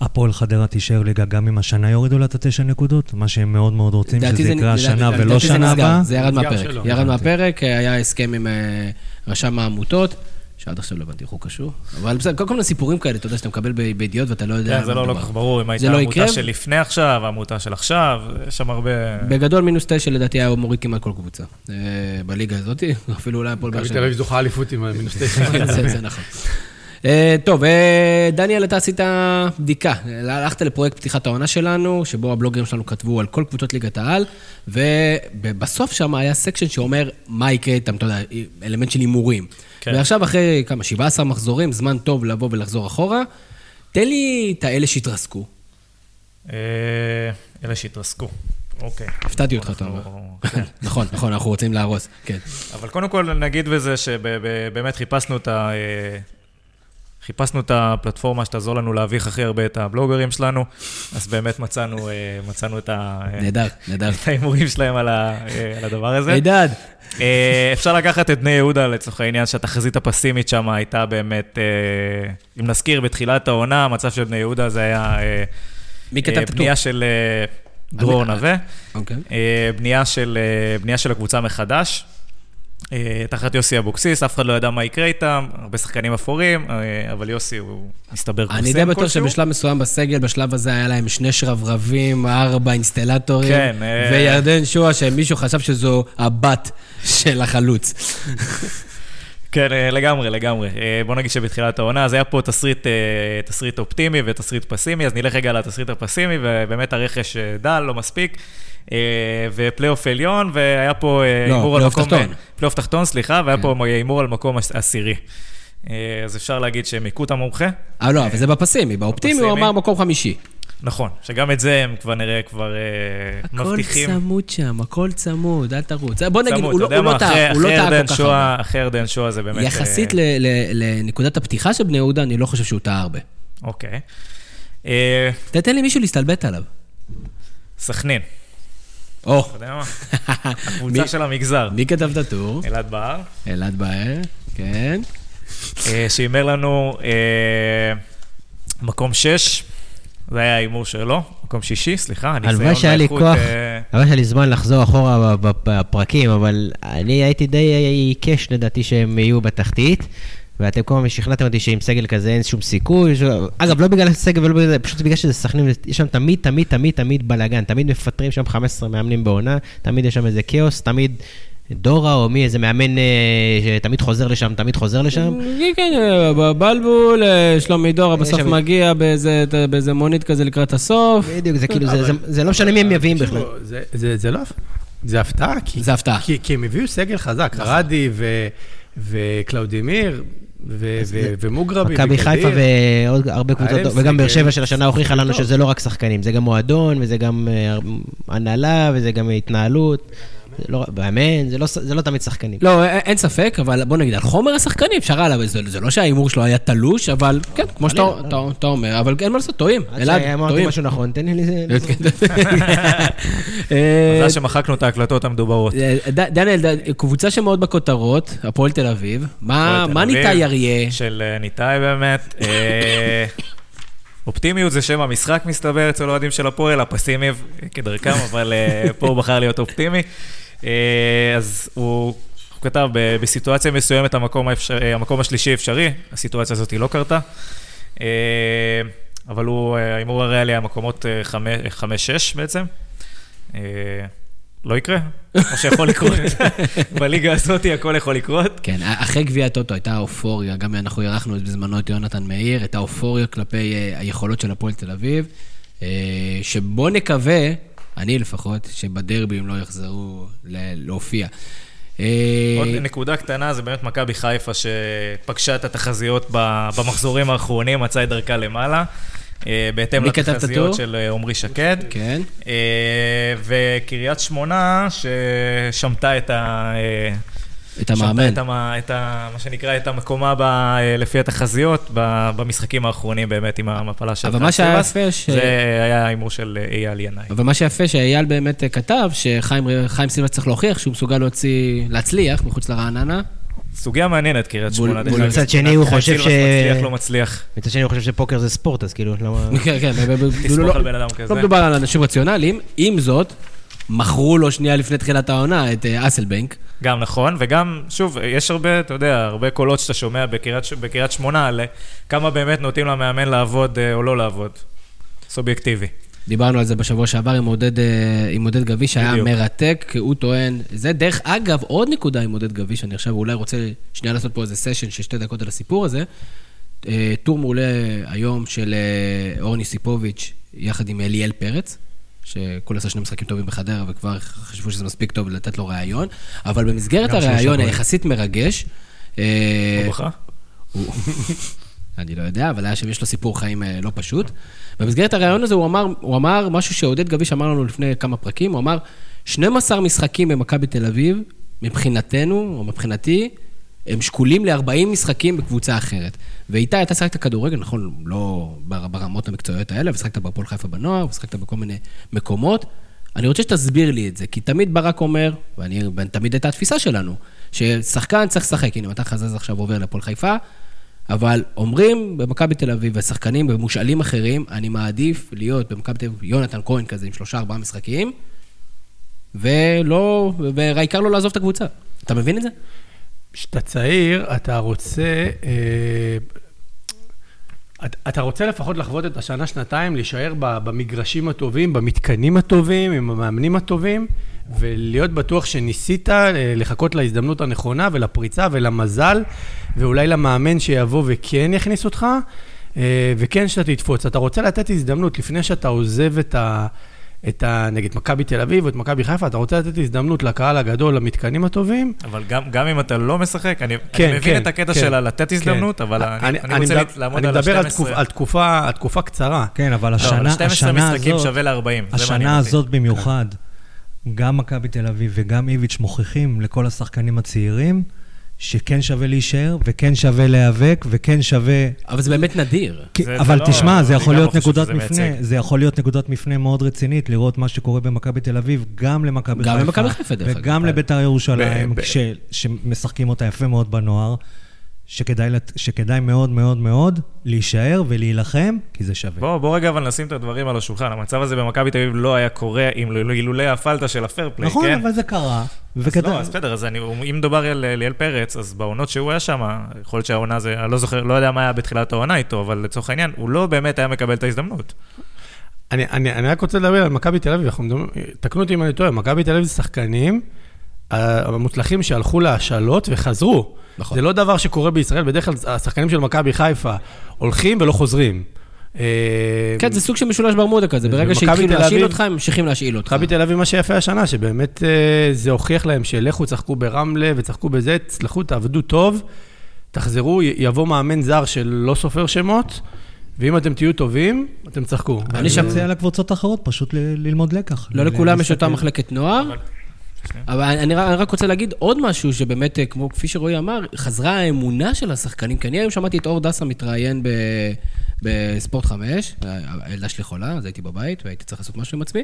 שהפועל חדרה תישאר ליגה גם אם השנה יורידו לה את 9 נקודות? מה שהם מאוד מאוד רוצים, שזה יקרה השנה ולא שנה הבאה? זה ירד מהפרק, ירד מהפרק, היה הסכם עם רשם העמותות, שעד עכשיו לא הבנתי, הוא קשור. אבל בסדר, כל מיני סיפורים כאלה, אתה יודע שאתה מקבל בידיעות ואתה לא יודע... זה לא כך ברור, אם הייתה עמותה של לפני עכשיו, העמותה של עכשיו, יש שם הרבה... בגדול -9 לדעתי היה מוריד כמעט כל קבוצה. בליגה הזאת, אפילו אולי הפועל באר שבע. מכבי תל אביב זוכה אליפות עם -9. זה נכון. טוב, דניאל, אתה עשית בדיקה, הלכת לפרויקט פתיחת העונה שלנו, שבו הבלוגרים שלנו כתבו על כל קבוצות ליגת העל, ובסוף שם היה סקשן שאומר מה יקרה איתם, אתה יודע, אלמנט של הימורים. ועכשיו אחרי כמה, 17 מחזורים, זמן טוב לבוא ולחזור אחורה, תן לי את האלה שהתרסקו. אלה שהתרסקו. אוקיי. הפתעתי אותך, אתה אומר. נכון, נכון, אנחנו רוצים להרוס. כן. אבל קודם כל נגיד בזה שבאמת חיפשנו את הפלטפורמה שתעזור לנו להביך הכי הרבה את הבלוגרים שלנו, אז באמת מצאנו את ההימורים שלהם על הדבר הזה. נדד. אפשר לקחת את בני יהודה לצורך העניין שהתחזית הפסימית שם הייתה באמת, אם נזכיר בתחילת העונה, המצב של בני יהודה זה היה בנייה של דרור נווה, בנייה של הקבוצה מחדש, תחת יוסי אבוקסיס, אף אחד לא ידע מה יקרה איתם, הרבה שחקנים אפורים, אבל יוסי הוא מסתבר קוסם כלשהו. אני די בטוח שבשלב מסוים בסגל, בשלב הזה היה להם 2 שרברבים, 4 אינסטלטורים, וירדן שועה שמישהו חשב שזו הבת של החלוץ. כן, לגמרי. בוא נגיד שבתחילת העונה, אז היה פה תסריט אופטימי ותסריט פסימי, אז נלך רגע לתסריט הפסימי, ובאמת הרכש דל, לא מספיק. ופלייאוף עליון, והיה פה אימור על מקום... פלייאוף תחתון, סליחה, והיה פה אימור על מקום עשירי. אז אפשר להגיד שמיקוט המומחה. לא, אבל זה בפסימי, באופטימי הוא אמר מקום 5. נכון, שגם את זה הם כבר נראה, כבר מבטיחים. הכל צמוד שם, הכל צמוד, אל תרוץ. בוא נגיד, הוא לא טעה כל כך הרבה. אחרי ירדן שועה זה באמת... יחסית לנקודת הפתיחה של בני יהודה, אני לא חושב שהוא טעה הרבה. אוקיי. תתן לי מישהו להסתלבט עליו. סכנין. הקבוצה של המגזר. מי כתב את הטור? אלעד באר, כן. שאימר לנו מקום 6, זה היה האימור שלו, מקום 6, סליחה. הלוואי שהיה לי כוח, הלוואי שהיה לי זמן לחזור אחורה בפרקים, אבל אני הייתי די עיקש לדעתי שהם יהיו בתחתית, ואתם כל הזמן שכנעתם אותי שעם סגל כזה אין שום סיכוי, אגב, לא בגלל סגל, ולא בגלל, פשוט בגלל שזה סכנין, יש שם תמיד, תמיד, תמיד, תמיד בלגן, תמיד מפטרים שם 15 מאמנים בעונה, תמיד יש שם איזה כאוס, תמיד דורה או מי, איזה מאמן שתמיד חוזר לשם. כן, בלבול, שלומי דורה בסוף מגיע באיזה מונית כזה לקראת הסוף. בדיוק, זה כאילו, זה לא משנה מי הם יביאים בכלל. זה לא, זה הפתעה, כי הם הביאו סגל חזק, רדי וקלאודימיר ומוגרבי מכבי חיפה ועוד הרבה קבוצות, וגם באר שבע של השנה הוכיחה לנו שזה לא רק שחקנים, זה גם מועדון וזה גם הנהלה וזה גם התנהלות, באמת, זה לא תמיד שחקנים. לא, אין ספק, אבל בוא נגיד, על חומר השחקנים אפשר עליו, זה לא שהאימור שלו היה תלוש, אבל כן, כמו שאתה אומר, אבל אין מה לעשות, טועים. אמרתי משהו נכון, תן לי זה. מזל שמחקנו את ההקלטות המדוברות. דניאל, קבוצה שמאוד בכותרות, הפועל תל אביב, מה ניתאי אריה? של ניתאי באמת, אופטימיות זה שם המשחק מסתבר, אצל אוהדים של הפועל, הפסימי כדרכם, אבל פה הוא בחר להיות אופטימי. אז הוא כתב, בסיטואציה מסוימת המקום השלישי אפשרי, הסיטואציה הזאת היא לא קרתה, אבל הוא, האימור הריאלי, המקומות 5-6 בעצם, לא יקרה, או שיכול לקרות, בליגה הזאת הכל יכול לקרות. כן, אחרי גביע הטוטו הייתה אופוריה, גם אנחנו ערכנו בזמנו את יונתן מאיר, הייתה אופוריה כלפי היכולות של הפועל תל אביב, שבו נקווה, אני לפחות, שבדרבים לא יחזרו להופיע. עוד נקודה קטנה, זה באמת מכבי חיפה שפגשה את התחזיות במחזורים האחרונים, מצאה את דרכה למעלה, בהתאם לתחזיות של עומרי שקד. כן. וקריית שמונה ששמטה את המאמן, מה שנקרא, את המקומה לפי התחזיות במשחקים האחרונים באמת עם המפלה של... אבל מה שיפה ש... זה היה האימור של אייל ינאי. אבל מה שיפה שאייל באמת כתב, שחיים סילבס צריך להוכיח שהוא מסוגל להצליח מחוץ לרעננה. סוגיה מעניינת, קריית שמונה. מצד שני הוא חושב ש... מצד שני הוא חושב שפוקר זה ספורט, אז כאילו... כן, תספוך על בן אדם כזה. לא מדובר על אנשים רציונליים, עם זאת... מכרו לו שנייה לפני תחילת העונה את אסלבנק. גם נכון, וגם, שוב, יש הרבה, אתה יודע, הרבה קולות שאתה שומע בקריית שמונה, על כמה באמת נוטים למאמן לעבוד או לא לעבוד. סובייקטיבי. דיברנו על זה בשבוע שעבר עם עודד גבי, שהיה מרתק, כי הוא טוען, זה דרך אגב עוד נקודה עם עודד גבי, שאני עכשיו אולי רוצה שנייה לעשות פה איזה סשן של 2 דקות על הסיפור הזה, טור מעולה היום של אורני סיפוביץ' יחד עם אליאל פרץ, שכל עשה שני משחקים טובים בחדר, וכבר חשבו שזה מספיק טוב לתת לו רעיון, אבל במסגרת הרעיון היחסית מרגש, אני לא יודע, אבל היה שיש לו סיפור חיים לא פשוט. במסגרת הרעיון הזה הוא אמר משהו שעודד גביש אמר לנו לפני כמה פרקים, הוא אמר 12 משחקים במכבי בתל אביב, מבחינתנו, או מבחינתי, הם שקולים ל-40 משחקים בקבוצה אחרת. ואיתה, אתה שחקת כדורגל, נכון, לא ברמות המקצועיות האלה, ושחקת בפועל חיפה בנוער, ושחקת בכל מיני מקומות. אני רוצה שתסביר לי את זה, כי תמיד ברק אומר, ותמיד הייתה התפיסה שלנו, ששחקן צריך לשחק, הנה, מתן חזז עכשיו עובר לפועל חיפה, אבל אומרים במכבי בתל אביב, והשחקנים במושאלים אחרים, אני מעדיף להיות במכבי בתל אביב, יונתן כהן כזה, עם 3-4 משחקים, ולא, והעיקר לא לעזוב את הקבוצה. אתה מבין את זה? כשאתה צעיר, אתה רוצה, אתה רוצה לפחות לחוות את השנה, שנתיים, להישאר במגרשים הטובים, במתקנים הטובים, עם המאמנים הטובים, ולהיות בטוח שניסית לחכות להזדמנות הנכונה ולפריצה ולמזל, ואולי למאמן שיבוא וכן יכניס אותך, וכן שאתה תתפוץ. אתה רוצה לתת הזדמנות לפני שאתה עוזב נגד מכבי תל אביב או את מכבי חיפה, אתה רוצה לתת הזדמנות לקהל הגדול, למתקנים הטובים. אבל גם אם אתה לא משחק, אני מבין את הקטע שלה לתת הזדמנות, אבל אני רוצה לעמוד על ה-12. אני מדבר על תקופה קצרה. כן, אבל השנה הזאת במיוחד, גם מכבי תל אביב וגם איביץ' מוכיחים לכל השחקנים הצעירים, שכן שווה להישאר, וכן שווה להיאבק, וכן שווה... אבל זה באמת נדיר. אבל תשמע, זה יכול להיות נקודת מפנה, זה יכול להיות נקודת מפנה מאוד רצינית, לראות מה שקורה במכבי בתל אביב, גם למכבי חיפה, וגם לביתר ירושלים, שמשחקים אותה יפה מאוד בנוער, שכדאי מאוד מאוד מאוד להישאר ולהילחם, כי זה שווה. בוא רגע, אבל נשים את הדברים על השולחן. המצב הזה במכבי תל אביב לא היה קורה עם אילולי הפלטה של הפרפליי, נכון, כן? אבל זה קרה. אז בסדר, אז אם מדובר על ליאל פרץ, אז בעונות שהוא היה שם, יכול להיות שהעונה הזה, אני לא זוכר, לא יודע מה היה בתחילת העונה איתו, אבל לצורך העניין, הוא לא באמת היה מקבל את ההזדמנות. אני רק רוצה לדבר על מכבי תל אביב, תקנו אותי אם אני טועה, מכבי תל אביב זה שחקנים המוצלחים שהלכו להשאלות וחזרו. זה לא דבר שקורה בישראל, בדרך כלל השחקנים של מכבי חיפה הולכים ולא חוזרים. כן, זה סוג שמשולש ברמודה כזה, ברגע שהתחיל להשאיל אותך, הם ממשיכים להשאיל אותך. מכבי תל אביב מה שיפה השנה, שבאמת זה הוכיח להם שלכו, צחקו ברמלה וצחקו בזה, צלחו, תעבדו טוב, תחזרו, יבוא מאמן זר שלא סופר שמות, ואם אתם תהיו טובים, אתם צחקו. אני שמציע לקבוצות אחרות, פשוט ללמוד לקח. לא לכולם יש אותה מחלקת נוער. אבל אני רק רוצה להגיד עוד משהו שבאמת, כמו כפי שרועי אמר, חזרה האמונה של השחקנים, כי אני היום שמעתי את אור דסה מתראיין בספורט 5, הילדה שלי חולה, אז הייתי בבית והייתי צריך לעשות משהו עם עצמי,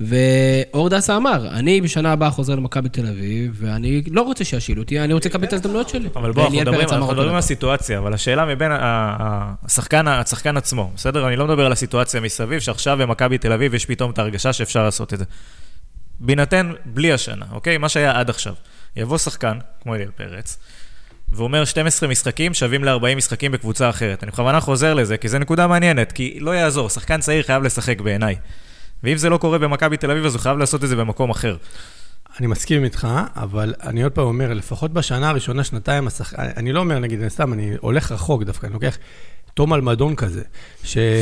ואור דסה אמר, אני בשנה הבאה חוזר למכבי בתל אביב, ואני לא רוצה שישאילו אותי, אני רוצה לקבל את ההזדמנויות שלי. אבל בואו, אנחנו מדברים על הסיטואציה, אבל השאלה מבין השחקן עצמו, בסדר? אני לא מדבר על הסיטואציה מסביב, שעכשיו במכבי תל אביב יש פתאום את ההרגשה שאפשר לעשות את זה. בינתן בלי השנה, אוקיי? מה שהיה עד עכשיו. יבוא שחקן, כמו אליאל פרץ, ואומר 12 משחקים שווים ל-40 משחקים בקבוצה אחרת. אני בכוונה חוזר לזה, כי זה נקודה מעניינת, כי לא יעזור, שחקן צעיר חייב לשחק בעיניי. ואם זה לא קורה במכבי תל אביב, אז הוא חייב לעשות את זה במקום אחר. אני מסכים איתך, אבל אני עוד פעם אומר, לפחות בשנה הראשונה, שנתיים, אני לא אומר, נגיד, סתם, אני הולך רחוק דווקא, אני לוקח תום אלמדון כזה,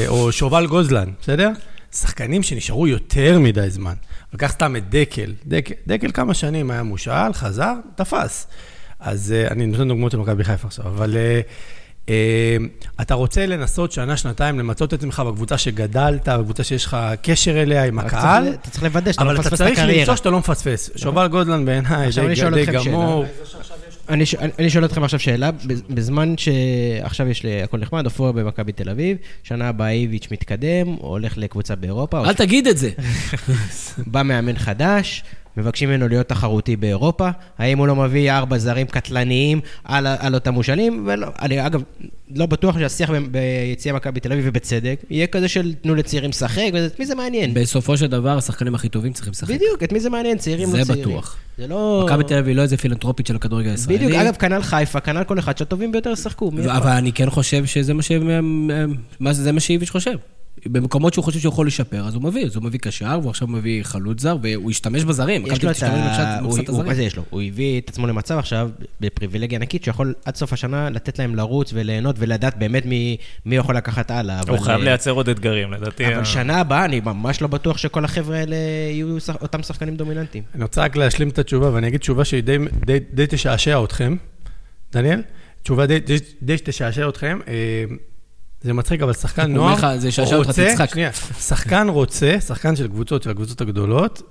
או שובל גוזלן, בסדר? שחקנים שנשארו יותר מדי זמן. לקח סתם את דקל. דקל כמה שנים היה מושאל, חזר, תפס. אז אני נותן דוגמאות למכבי חיפה עכשיו, אבל אתה רוצה לנסות שנה, שנתיים, למצות את עצמך בקבוצה שגדלת, בקבוצה שיש לך קשר אליה עם הקהל. אתה צריך לוודא שאתה לא מפספס את הקריירה. אבל אתה צריך למצוא שאתה לא מפספס. שובל גודלן בעיניי, די גמור. אני שואל אתכם עכשיו שאלה, בזמן שעכשיו יש הכל נחמד, אופור במכבי בתל אביב, שנה הבאה איביץ' מתקדם, הולך לקבוצה באירופה. אל תגיד את זה. בא מאמן חדש, מבקשים ממנו להיות תחרותי באירופה, האם הוא לא מביא 4 זרים קטלניים על אותם מושאלים, ואני אגב לא בטוח שהשיח ביציאה מכבי תל אביב ובצדק, יהיה כזה של תנו לצעירים שחק, ואת מי זה מעניין? בסופו של דבר השחקנים הכי טובים צריכים לשחק. בדיוק, את מי זה מעניין, צעירים לא צעירים. זה בטוח. מכבי תל אביב לא איזה פילנטרופית של הכדורגל הישראלי. בדיוק, אגב קנאל חיפה, קנאל כל אחד שהטובים ביותר ישחקו. אבל אני כן חושב שזה מה שאיביץ' חושב. במקומות שהוא חושב שהוא יכול לשפר, אז הוא מביא קשר, והוא עכשיו מביא חלוץ זר, והוא ישתמש בזרים. הוא הביא את עצמו למצב עכשיו, בפריבילגיה ענקית, שיכול עד סוף השנה לתת להם לרוץ וליהנות, ולדעת באמת מי יכול לקחת הלאה. הוא חייב לייצר עוד אתגרים, לדעתי. אבל שנה הבאה, אני ממש לא בטוח שכל החבר'ה האלה יהיו אותם שחקנים דומיננטיים. אני רוצה רק להשלים את התשובה, ואני אגיד תשובה שהיא די תשעשע אתכם. דניאל, תשובה די שתשעשע אתכם. זה מצחיק, אבל שחקן נוער רוצה, שחקן של קבוצות הגדולות,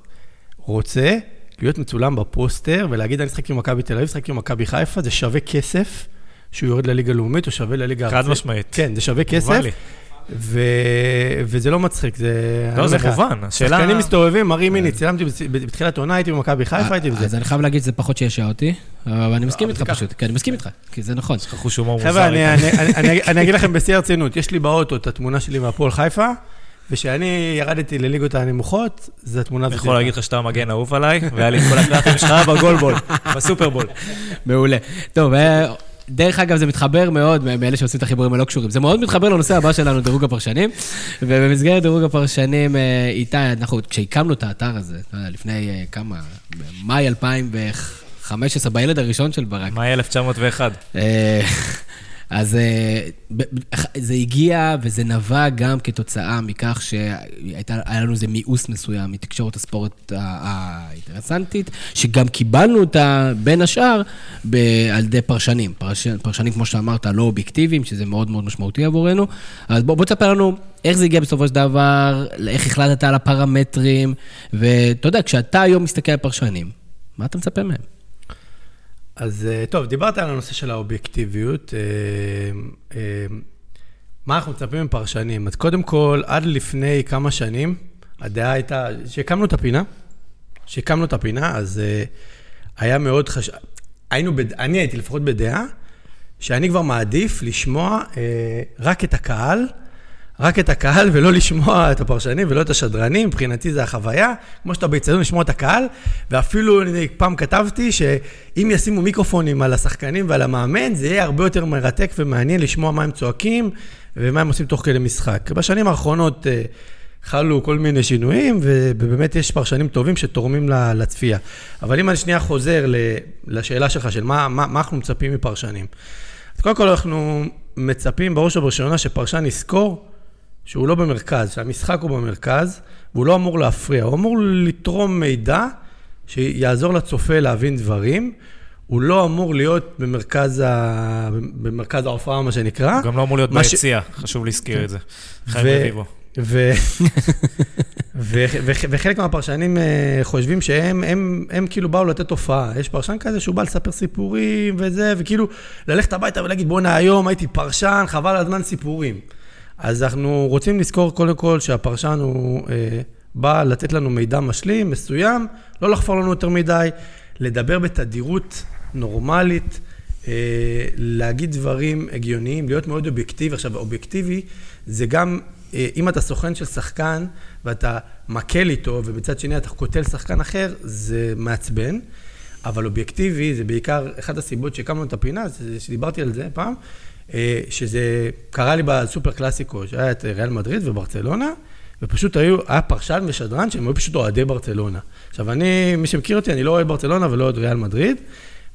רוצה להיות מצולם בפוסטר, ולהגיד, אני שחק עם מכבי תל אביב, שחק עם מכבי חיפה, זה שווה כסף, שהוא יורד לליגה לאומית, או שווה לליגה ארצית. חד משמעית. כן, זה שווה כסף, וזה לא מצחיק, זה... לא, זה חובן. שחקנים מסתובבים, מראים מיני, צילמתי בתחילת עונה, הייתי במכבי חיפה, הייתי בזה. אז אני חייב להגיד, זה פחות שישע אותי. אבל אני מסכים איתך פשוט, כי אני מסכים איתך, כי זה נכון. חבר'ה, אני אגיד לכם בשיא הרצינות, יש לי באוטו את התמונה שלי מהפועל חיפה, ושאני ירדתי לליגות הנמוכות, זו התמונה... אני יכול להגיד לך שאתה מגן אהוב עליי, והיה לי את כל הקלחים שלך בגולבול, בסופרבול. מעולה. טוב, דרך אגב זה מתחבר מאוד, מאלה שעושים את החיבורים הלא קשורים, זה מאוד מתחבר לנושא הבא שלנו, דירוג הפרשנים, ובמסגרת דירוג הפרשנים איתה, אנחנו כשהקמנו את האתר הזה, לפני כמה, במאי 2001, 15, בילד הראשון של ברק. מאי 1901. אז זה הגיע וזה נבע גם כתוצאה מכך שהיה לנו איזה מיאוס מסוים מתקשורת הספורט האינטרסנטית, שגם קיבלנו אותה בין השאר על ידי פרשנים. פרשנים, כמו שאמרת, לא אובייקטיביים, שזה מאוד מאוד משמעותי עבורנו. אז בוא תספר לנו איך זה הגיע בסופו של דבר, איך החלטת על הפרמטרים, ואתה יודע, כשאתה היום מסתכל על פרשנים, מה אתה מצפה מהם? אז טוב, דיברת על הנושא של האובייקטיביות. מה אנחנו מצפים עם פרשנים? אז קודם כל, עד לפני כמה שנים, הדעה הייתה, שהקמנו את הפינה, אז היה מאוד חשוב, אני הייתי לפחות בדעה, שאני כבר מעדיף לשמוע רק את הקהל, ולא לשמוע את הפרשנים ולא את השדרנים, מבחינתי זה החוויה, כמו שאתה ביצדון לשמוע את הקהל, ואפילו פעם כתבתי שאם ישימו מיקרופונים על השחקנים ועל המאמן, זה יהיה הרבה יותר מרתק ומעניין לשמוע מה הם צועקים, ומה הם עושים תוך כדי משחק. בשנים האחרונות חלו כל מיני שינויים, ובאמת יש פרשנים טובים שתורמים לצפייה. אבל אם אני שנייה חוזר לשאלה שלך, של מה אנחנו מצפים מפרשנים. אז קודם כל אנחנו מצפים בראש ובראשונה שפרשן יזכור שהוא לא במרכז, שהמשחק הוא במרכז, והוא לא אמור להפריע, הוא אמור לתרום מידע שיעזור לצופה להבין דברים, הוא לא אמור להיות במרכז ההופעה, מה שנקרא. הוא גם לא אמור להיות ביציאה, חשוב להזכיר את זה. חיים רביבו. וחלק מהפרשנים חושבים שהם כאילו באו לתת הופעה. יש פרשן כזה שהוא בא לספר סיפורים וזה, וכאילו ללכת הביתה ולהגיד, בוא'נה, היום הייתי פרשן, חבל הזמן סיפורים. אז אנחנו רוצים לזכור קודם כל שהפרשן הוא בא לתת לנו מידע משלים, מסוים, לא לחפור לנו יותר מדי, לדבר בתדירות נורמלית, להגיד דברים הגיוניים, להיות מאוד אובייקטיבי. עכשיו, אובייקטיבי זה גם אם אתה סוכן של שחקן ואתה מקל איתו, ובצד שני אתה קוטל שחקן אחר, זה מעצבן. אבל אובייקטיבי זה בעיקר אחת הסיבות שקמנו את הפינה, שדיברתי על זה פעם, שזה קרה לי בסופר קלאסיקו, שהיה את ריאל מדריד וברצלונה, ופשוט היה פרשן ושדרן שהם היו פשוט אוהדי ברצלונה. עכשיו אני, מי שמכיר אותי, אני לא אוהד ברצלונה ולא אוהד ריאל מדריד,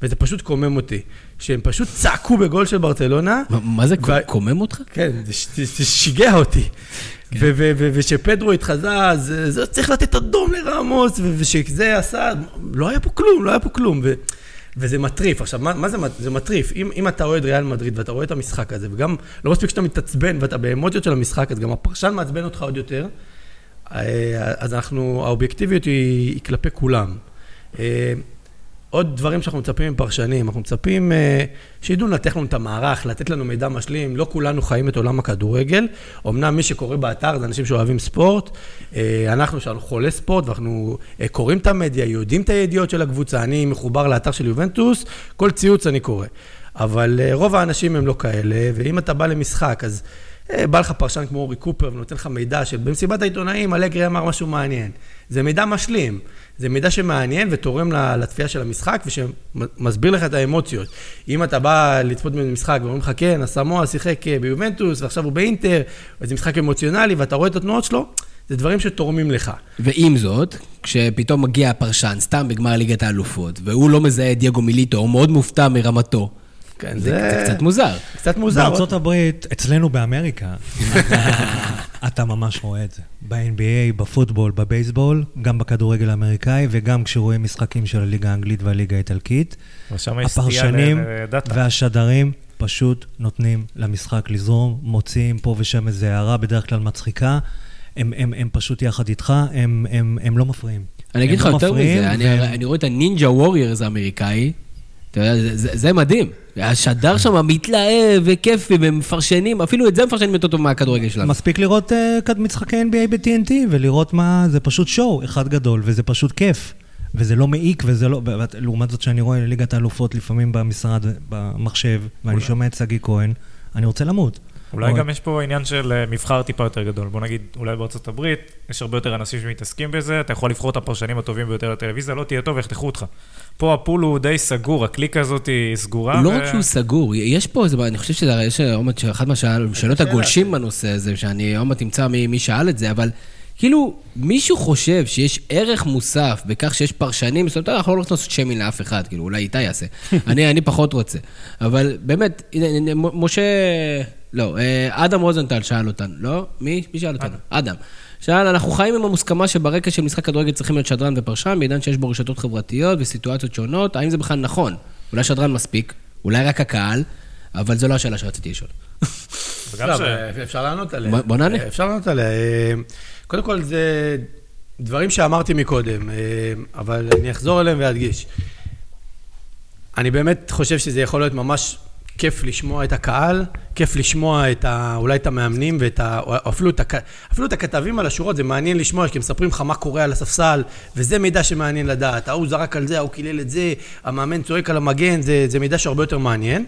וזה פשוט קומם אותי, שהם פשוט צעקו בגול של ברצלונה. מה זה, קומם אותך? כן, זה שיגע אותי. ושפדרו התחזז, זה צריך לתת אדום לרמוס, ושזה עשה, לא היה פה כלום. וזה מטריף. עכשיו, מה זה מטריף? אם אתה רואה את ריאל מדריד, ואתה רואה את המשחק הזה, וגם לא מספיק שאתה מתעצבן, ואתה באמוציות של המשחק, אז גם הפרשן מעצבן אותך עוד יותר, אז האובייקטיביות היא כלפי כולם. עוד דברים שאנחנו מצפים עם פרשנים, אנחנו מצפים שידעו לתת לנו את המערך, לתת לנו מידע משלים, לא כולנו חיים את עולם הכדורגל, אמנם מי שקורא באתר זה אנשים שאוהבים ספורט, אנחנו שאנחנו חולה ספורט, ואנחנו קוראים את המדיה, יודעים את הידיעות של הקבוצה, אני מחובר לאתר של יובנטוס, כל ציוץ אני קורא, אבל רוב האנשים הם לא כאלה, ואם אתה בא למשחק, אז בא לך פרשן כמו אורי קופר, ונותן לך מידע שבמסיבת העיתונאים, אלגרי אמר משהו מעניין. זה מידע משלים, זה מידע שמעניין ותורם לצפייה של המשחק, ושמסביר לך את האמוציות. אם אתה בא לצפות במשחק ואומרים לך, כן, הסמואה שיחק ביובנטוס, ועכשיו הוא באינטר, וזה משחק אמוציונלי, ואתה רואה את התנועות שלו, זה דברים שתורמים לך. ועם זאת, כשפתאום מגיע הפרשן, סתם בגמר ליגת האלופות, והוא לא מזהה דייגו מיליטו, הוא מאוד מופתע מרמתו, כן, זה קצת מוזר. קצת מוזר. בארצות הברית, אצלנו באמריקה, אתה ממש רואה את זה. ב-NBA, בפוטבול, בבייסבול, גם בכדורגל האמריקאי, וגם כשרואים משחקים של הליגה האנגלית והליגה האיטלקית, הפרשנים והשדרים פשוט נותנים למשחק לזרום, מוציאים פה ושם איזו הערה, בדרך כלל מצחיקה, הם פשוט יחד איתך, הם לא מפריעים. אני אגיד לך יותר מזה, אני רואה את הנינג'ה ווריורס האמריקאי, אתה יודע, זה מדהים. השדר שם מתלהב וכיפי, ומפרשנים, אפילו את זה מפרשנים יותר טוב מהכדורגל שלנו. מספיק לראות משחקי NBA ב-TNT, ולראות מה, זה פשוט שואו, אחד גדול, וזה פשוט כיף, וזה לא מעיק, וזה לא, לעומת זאת שאני רואה ליגת האלופות לפעמים במשרד, במחשב, ואני שומע את סגי כהן, אני רוצה למות. אולי גם יש פה עניין של מבחר טיפה יותר גדול. בוא נגיד, אולי בארצות הברית, יש הרבה יותר אנשים שמתעסקים בזה, אתה יכול לבחור את הפרשנים הטובים ביותר לטלוויזיה, לא תהיה טוב, יחתכו אותך. פה הפול הוא די סגור, הקליקה הזאת היא סגורה. לא רק שהוא סגור, יש פה, אני חושב שיש אחד מהשאלות הגולשים בנושא הזה, שאני עוד מעט תמצא מי שאל את זה, אבל כאילו, מישהו חושב שיש ערך מוסף בכך שיש פרשנים, זאת אומרת, אנחנו לא רוצים לעשות שמן לאף אחד, כאילו, אולי איתה יעשה. אני פחות רוצה. אבל באמת, משה... לא, אדם רוזנטל שאל אותנו, לא? מי שאל אותנו? אדם. שאל, אנחנו חיים עם המוסכמה שברקע של משחק כדורגל צריכים להיות שדרן ופרשן, בעידן שיש בו רשתות חברתיות וסיטואציות שונות, האם זה בכלל נכון? אולי שדרן מספיק, אולי רק הקהל, אבל זו לא השאלה שרציתי לשאול. אפשר לענות עליה. בוא נענה. אפשר לענות עליה. קודם כל, זה דברים שאמרתי מקודם, אבל אני אחזור אליהם ואדגיש. אני באמת חושב שזה יכול להיות ממש... כיף לשמוע את הקהל, כיף לשמוע את אולי את המאמנים ואת אפילו את הכתבים על השורות, זה מעניין לשמוע, כי הם מספרים לך מה קורה על הספסל, וזה מידע שמעניין לדעת, ההוא זרק על זה, ההוא קילל את זה, המאמן צועק על המגן, זה מידע שהרבה יותר מעניין.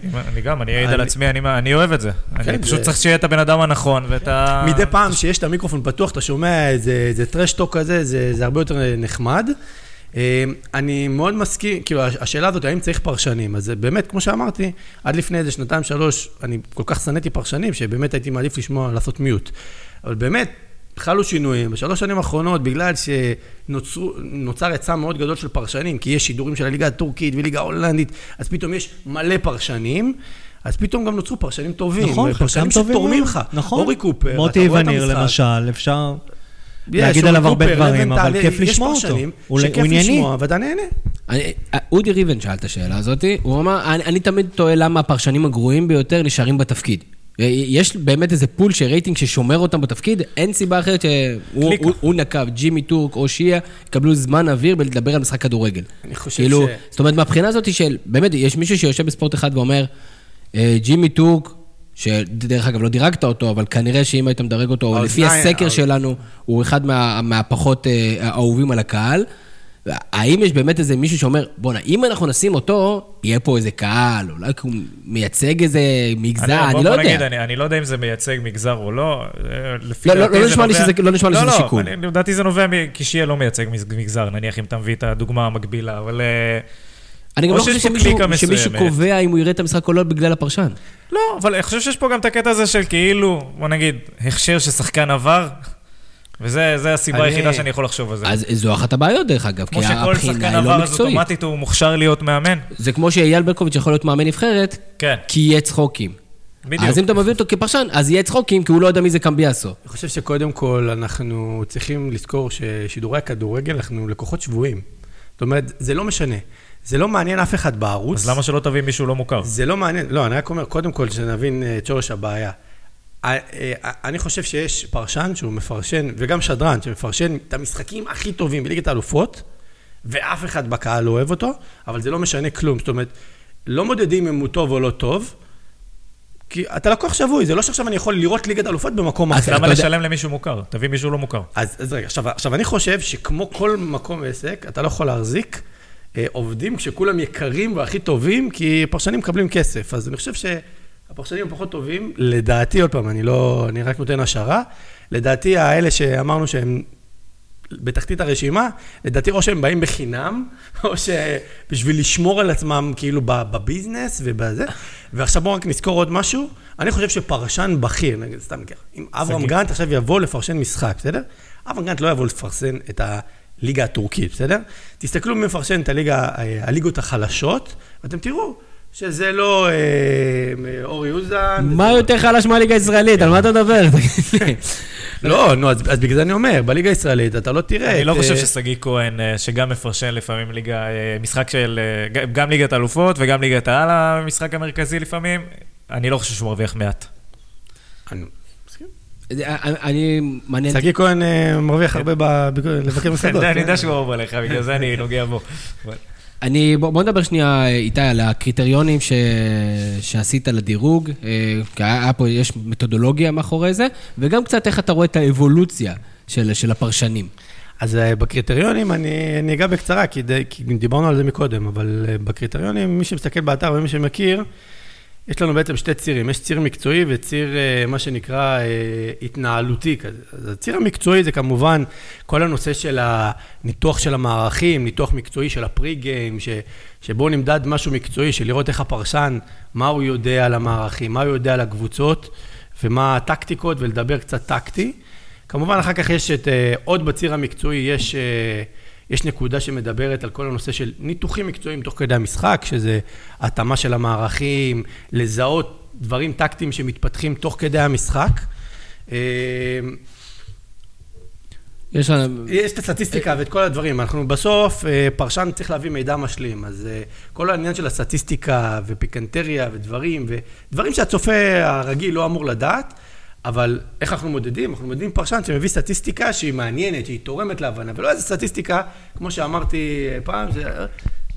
אני אעיד על עצמי, אני אוהב את זה. אני פשוט צריך שיהיה את הבן אדם הנכון, מדי פעם שיש את המיקרופון פתוח, אתה שומע איזה טרשטוק כזה, זה הרבה יותר נחמד. אני מאוד מסכים, כאילו השאלה הזאת, האם צריך פרשנים? אז באמת, כמו שאמרתי, עד לפני איזה 2-3, אני כל כך סניתי פרשנים, שבאמת הייתי מעדיף לשמוע, לעשות מיוט. אבל באמת, חלו שינויים. ב3 שנים האחרונות, בגלל שנוצר היצע מאוד גדול של פרשנים, כי יש שידורים של הליגה הטורקית וליגה הולנדית, אז פתאום יש מלא פרשנים, אז פתאום גם נוצרו פרשנים טובים. נכון, פרשנים שתורמים לך. נכון. אורי קופר. מוטי וניר, למשל, אפשר... להגיד עליו הרבה דברים, אבל כיף לשמוע אותו. הוא ענייני. ואתה נהנה. אודי ריבן שאל את השאלה הזאת, הוא אמר, אני תמיד טועה למה הפרשנים הגרועים ביותר נשארים בתפקיד. יש באמת איזה פול שרייטינג ששומר אותם בתפקיד, אין סיבה אחרת שהוא נקב, ג'ימי טורק או שיעה, יקבלו זמן אוויר בלדבר על משחק כדורגל. אני חושב ש... זאת אומרת, מהבחינה הזאת של, באמת, יש מישהו שיושב בספורט אחד ואומר, ג'ימי טורק, שדרך אגב לא דירגת אותו, אבל כנראה שאם היית מדרג אותו, לפי הסקר שלנו, הוא אחד מהפחות אהובים על הקהל. האם יש באמת איזה מישהו שאומר, בוא נה, אם אנחנו נשים אותו, יהיה פה איזה קהל, אולי הוא מייצג איזה מגזר, אני לא יודע. אני לא יודע אם זה מייצג מגזר או לא. לא נשמע לי שזה שיקול. לא, לדעתי זה נובע כשיהיה לא מייצג מגזר, נניח אם אתה מביא את הדוגמה המקבילה, אבל... אני גם לא חושב שמישהו קובע אם הוא יראה את המשחק או לא בגלל הפרשן. לא, אבל אני חושב שיש פה גם את הקטע הזה של כאילו, בוא נגיד, הכשר ששחקן עבר, וזה הסיבה היחידה שאני יכול לחשוב על זה. אז זו אחת הבעיות דרך אגב, כי הבחינה היא לא מקצועית. כמו שכל שחקן עבר, אז אוטומטית הוא מוכשר להיות מאמן. זה כמו שאייל ברקוביץ' יכול להיות מאמן נבחרת, כי יהיה צחוקים. אז אם אתה מביא אותו כפרשן, אז יהיה צחוקים, כי הוא לא יודע מי זה קמביאסו. אני חושב שקודם כל אנחנו צריכים לזכור ששידורי הכדורגל אנחנו לקוחות שבויים. זאת אומרת, זה לא משנה. זה לא מעניין אף אחד בערוץ. אז למה שלא תביא מישהו לא מוכר? זה לא מעניין, לא, אני רק אומר, קודם כל שנבין את שורש הבעיה. אני חושב שיש פרשן שהוא מפרשן, וגם שדרן שמפרשן את המשחקים הכי טובים בליגת האלופות, ואף אחד בקהל לא אוהב אותו, אבל זה לא משנה כלום. זאת אומרת, לא מודדים אם הוא טוב או לא טוב, כי אתה לקוח שבוי, זה לא שעכשיו אני יכול לראות ליגת אלופות במקום אחר. אז למה לשלם למישהו מוכר? תביא מישהו לא מוכר. אז רגע, עכשיו אני חושב שכמו כל מקום עסק, אתה לא יכול להחזיק עובדים כשכולם יקרים והכי טובים, כי פרשנים מקבלים כסף. אז אני חושב שהפרשנים פחות טובים, לדעתי, עוד פעם, אני רק נותן השערה, לדעתי האלה שאמרנו שהם בתחתית הרשימה, לדעתי או שהם באים בחינם, או שבשביל לשמור על עצמם כאילו בביזנס ובזה, ועכשיו בואו רק נזכור עוד משהו, אני חושב שפרשן בכיר, נגיד סתם כך, אם אברהם גנט עכשיו יבוא לפרשן משחק, בסדר? אברהם גנט לא יבוא לפרשן את הליגה הטורקית, בסדר? תסתכלו מפרשן את הליגות החלשות, ואתם תראו, שזה לא אורי אוזן. מה יותר חלש מהליגה הישראלית? על מה אתה מדבר? לא, נו, אז בגלל זה אני אומר, בליגה הישראלית אתה לא תראה. אני לא חושב שסגי כהן, שגם מפרשן לפעמים ליגה, משחק של, גם ליגת אלופות וגם ליגת העל, המשחק המרכזי לפעמים, אני לא חושב שהוא מרוויח מעט. סגי כהן מרוויח הרבה לבקר מסעדות. אני יודע שהוא הרבה לך, בגלל זה אני נוגע בו. בוא נדבר שנייה איתי על הקריטריונים שעשית לדירוג, כי יש מתודולוגיה מאחורי זה, וגם קצת איך אתה רואה את האבולוציה של הפרשנים. אז בקריטריונים אני אגע בקצרה, כי דיברנו על זה מקודם, אבל בקריטריונים, מי שמסתכל באתר ומי שמכיר, יש לנו בעצם שתי צירים, יש ציר מקצועי וציר מה שנקרא התנהלותי כזה. אז הציר המקצועי זה כמובן כל הנושא של הניתוח של המערכים, ניתוח מקצועי של הפרי גיים, שבו נמדד משהו מקצועי של לראות איך הפרשן, מה הוא יודע על המערכים, מה הוא יודע על הקבוצות ומה הטקטיקות ולדבר קצת טקטי. כמובן אחר כך יש עוד בציר המקצועי יש נקודה שמדברת על כל הנושא של ניתוחים מקצועיים תוך כדי המשחק, שזה התאמה של המערכים, לזהות דברים טקטיים שמתפתחים תוך כדי המשחק. יש את הסטטיסטיקה ואת כל הדברים. אנחנו בסוף, פרשן צריך להביא מידע משלים, אז כל העניין של הסטטיסטיקה ופיקנטריה ודברים שהצופה הרגיל לא אמור לדעת, אבל איך אנחנו מודדים? אנחנו מודדים פרשן שמביא סטטיסטיקה שהיא מעניינת, שהיא תורמת להבנה, ולא איזו סטטיסטיקה, כמו שאמרתי פעם,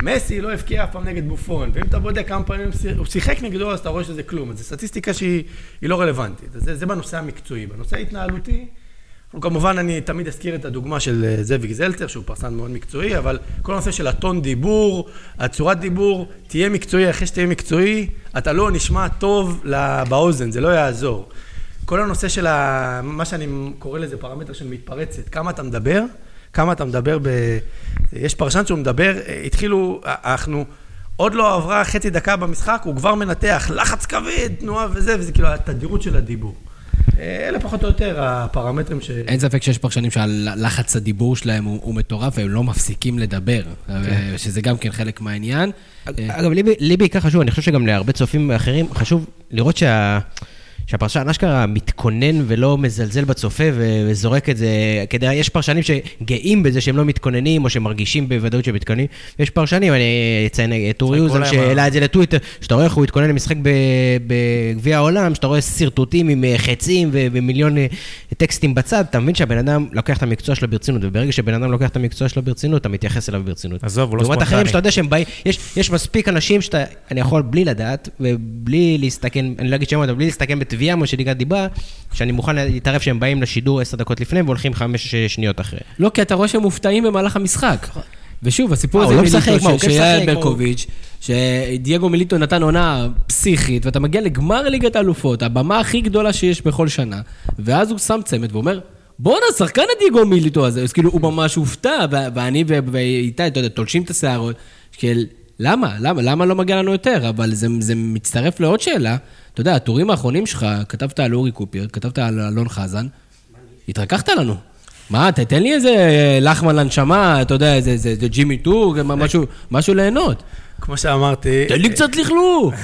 מסי לא הפקיע אף פעם נגד בופון, ואם אתה בודק כמה פעמים הוא שיחק נגדו, אז אתה רואה שזה כלום, אז זו סטטיסטיקה שהיא לא רלוונטית. זה בנושא המקצועי. בנושא ההתנהלותי, כמובן אני תמיד אזכיר את הדוגמה של זאב זלצר, שהוא פרשן מאוד מקצועי, אבל כל הנושא של הטון דיבור, הצורת דיבור, תהיה מקצועי, אחרי שתהיה מקצועי, אתה לא נשמע טוב באוזן, זה לא יעזור. כל הנושא של מה שאני קורא לזה פרמטר של מתפרצת, כמה אתה מדבר, יש פרשן שהוא מדבר, התחילו, אנחנו עוד לא עברה חצי דקה במשחק, הוא כבר מנתח, לחץ כבד, תנועה וזה כאילו התדירות של הדיבור. אלה פחות או יותר הפרמטרים ש... אין ספק שיש פרשנים שהלחץ הדיבור שלהם הוא מטורף, והם לא מפסיקים לדבר, שזה גם כן חלק מהעניין. אגב, לי בעיקר חשוב, אני חושב שגם להרבה צופים אחרים, חשוב לראות שהפרשן אשכרה מתכונן ולא מזלזל בצופה וזורק את זה, כדי, יש פרשנים שגאים בזה שהם לא מתכוננים, או שמרגישים בוודאות שמתכוננים, יש פרשנים, אני אציין את אורי אוזן שאלה את זה לטוויטר, שאתה רואה איך הוא התכונן למשחק בגביע העולם, שאתה רואה סרטוטים עם חצים ומיליון טקסטים בצד, אתה מבין שהבן אדם לוקח את המקצוע שלו ברצינות, וברגע שבן אדם לוקח את המקצוע שלו ברצינות, אתה מתייחס אליו ברצינות. עזוב, הוא לא ספונטני. אחרים שאתה יודע שהם באים, יש מספיק אנשים שאתה, אני יכול בלי לדעת, ובלי להסתכן, אני לא אגיד שם, אבל בלי להסתכן תביעה או שדיגת דיבה, שאני מוכן להתערב שהם באים לשידור 10 דקות לפני והולכים 5 שניות אחרי. לא, כי אתה רואה שהם מופתעים במהלך המשחק. ושוב, הסיפור הזה מיליטו שיעל ברקוביץ', שדייגו מיליטו נתן עונה פסיכית, ואתה מגיע לגמר ליגת האלופות, הבמה הכי גדולה שיש בכל שנה, ואז הוא שם צמת ואומר, בואנה, שחקן הדייגו מיליטו הזה, אז כאילו הוא ממש הופתע, ואני ואיתי, אתה יודע, תולשים את השערות, כאילו, למה לא מגיע לנו יותר? אבל זה מצטרף לעוד שאלה. אתה יודע, התורים האחרונים שלך, כתבת על אורי קופר, כתבת על אלון חזן, התרככת לנו. מה, תתן לי איזה לחמן לנשמה, אתה יודע, איזה ג'ימי טור, משהו ליהנות. כמו שאמרתי... תן לי קצת לכלוך!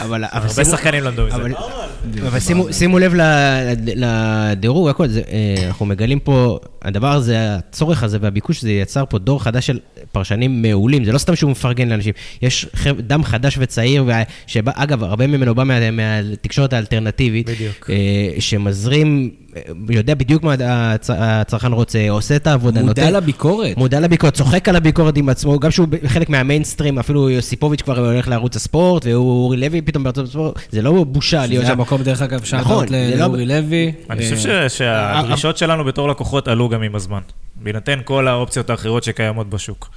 הרבה שחקנים לנדו מזה. אבל שימו לב לדירוג, הכל, אנחנו מגלים פה, הדבר הזה, הצורך הזה והביקוש הזה יצר פה דור חדש של פרשנים מעולים, זה לא סתם שהוא מפרגן לאנשים, יש דם חדש וצעיר, שאגב, הרבה ממנו בא מהתקשורת האלטרנטיבית, שמזרים, יודע בדיוק מה הצרכן רוצה, עושה את העבודה, מודע לביקורת, צוחק על הביקורת עם עצמו, גם שהוא חלק מהמיינסטרים, אפילו יוסיפוביץ' כבר הולך לערוץ הספורט, והוא אורי לוי פתאום בארצות הספורט, זה לא בושה להיות שם. זה המקום דרך אגב שעדות לאורי לוי. אני חושב שהדרישות שלנו בתור לקוחות עלו גם עם הזמן, בהינתן כל האופציות האחרות שקיימות בשוק.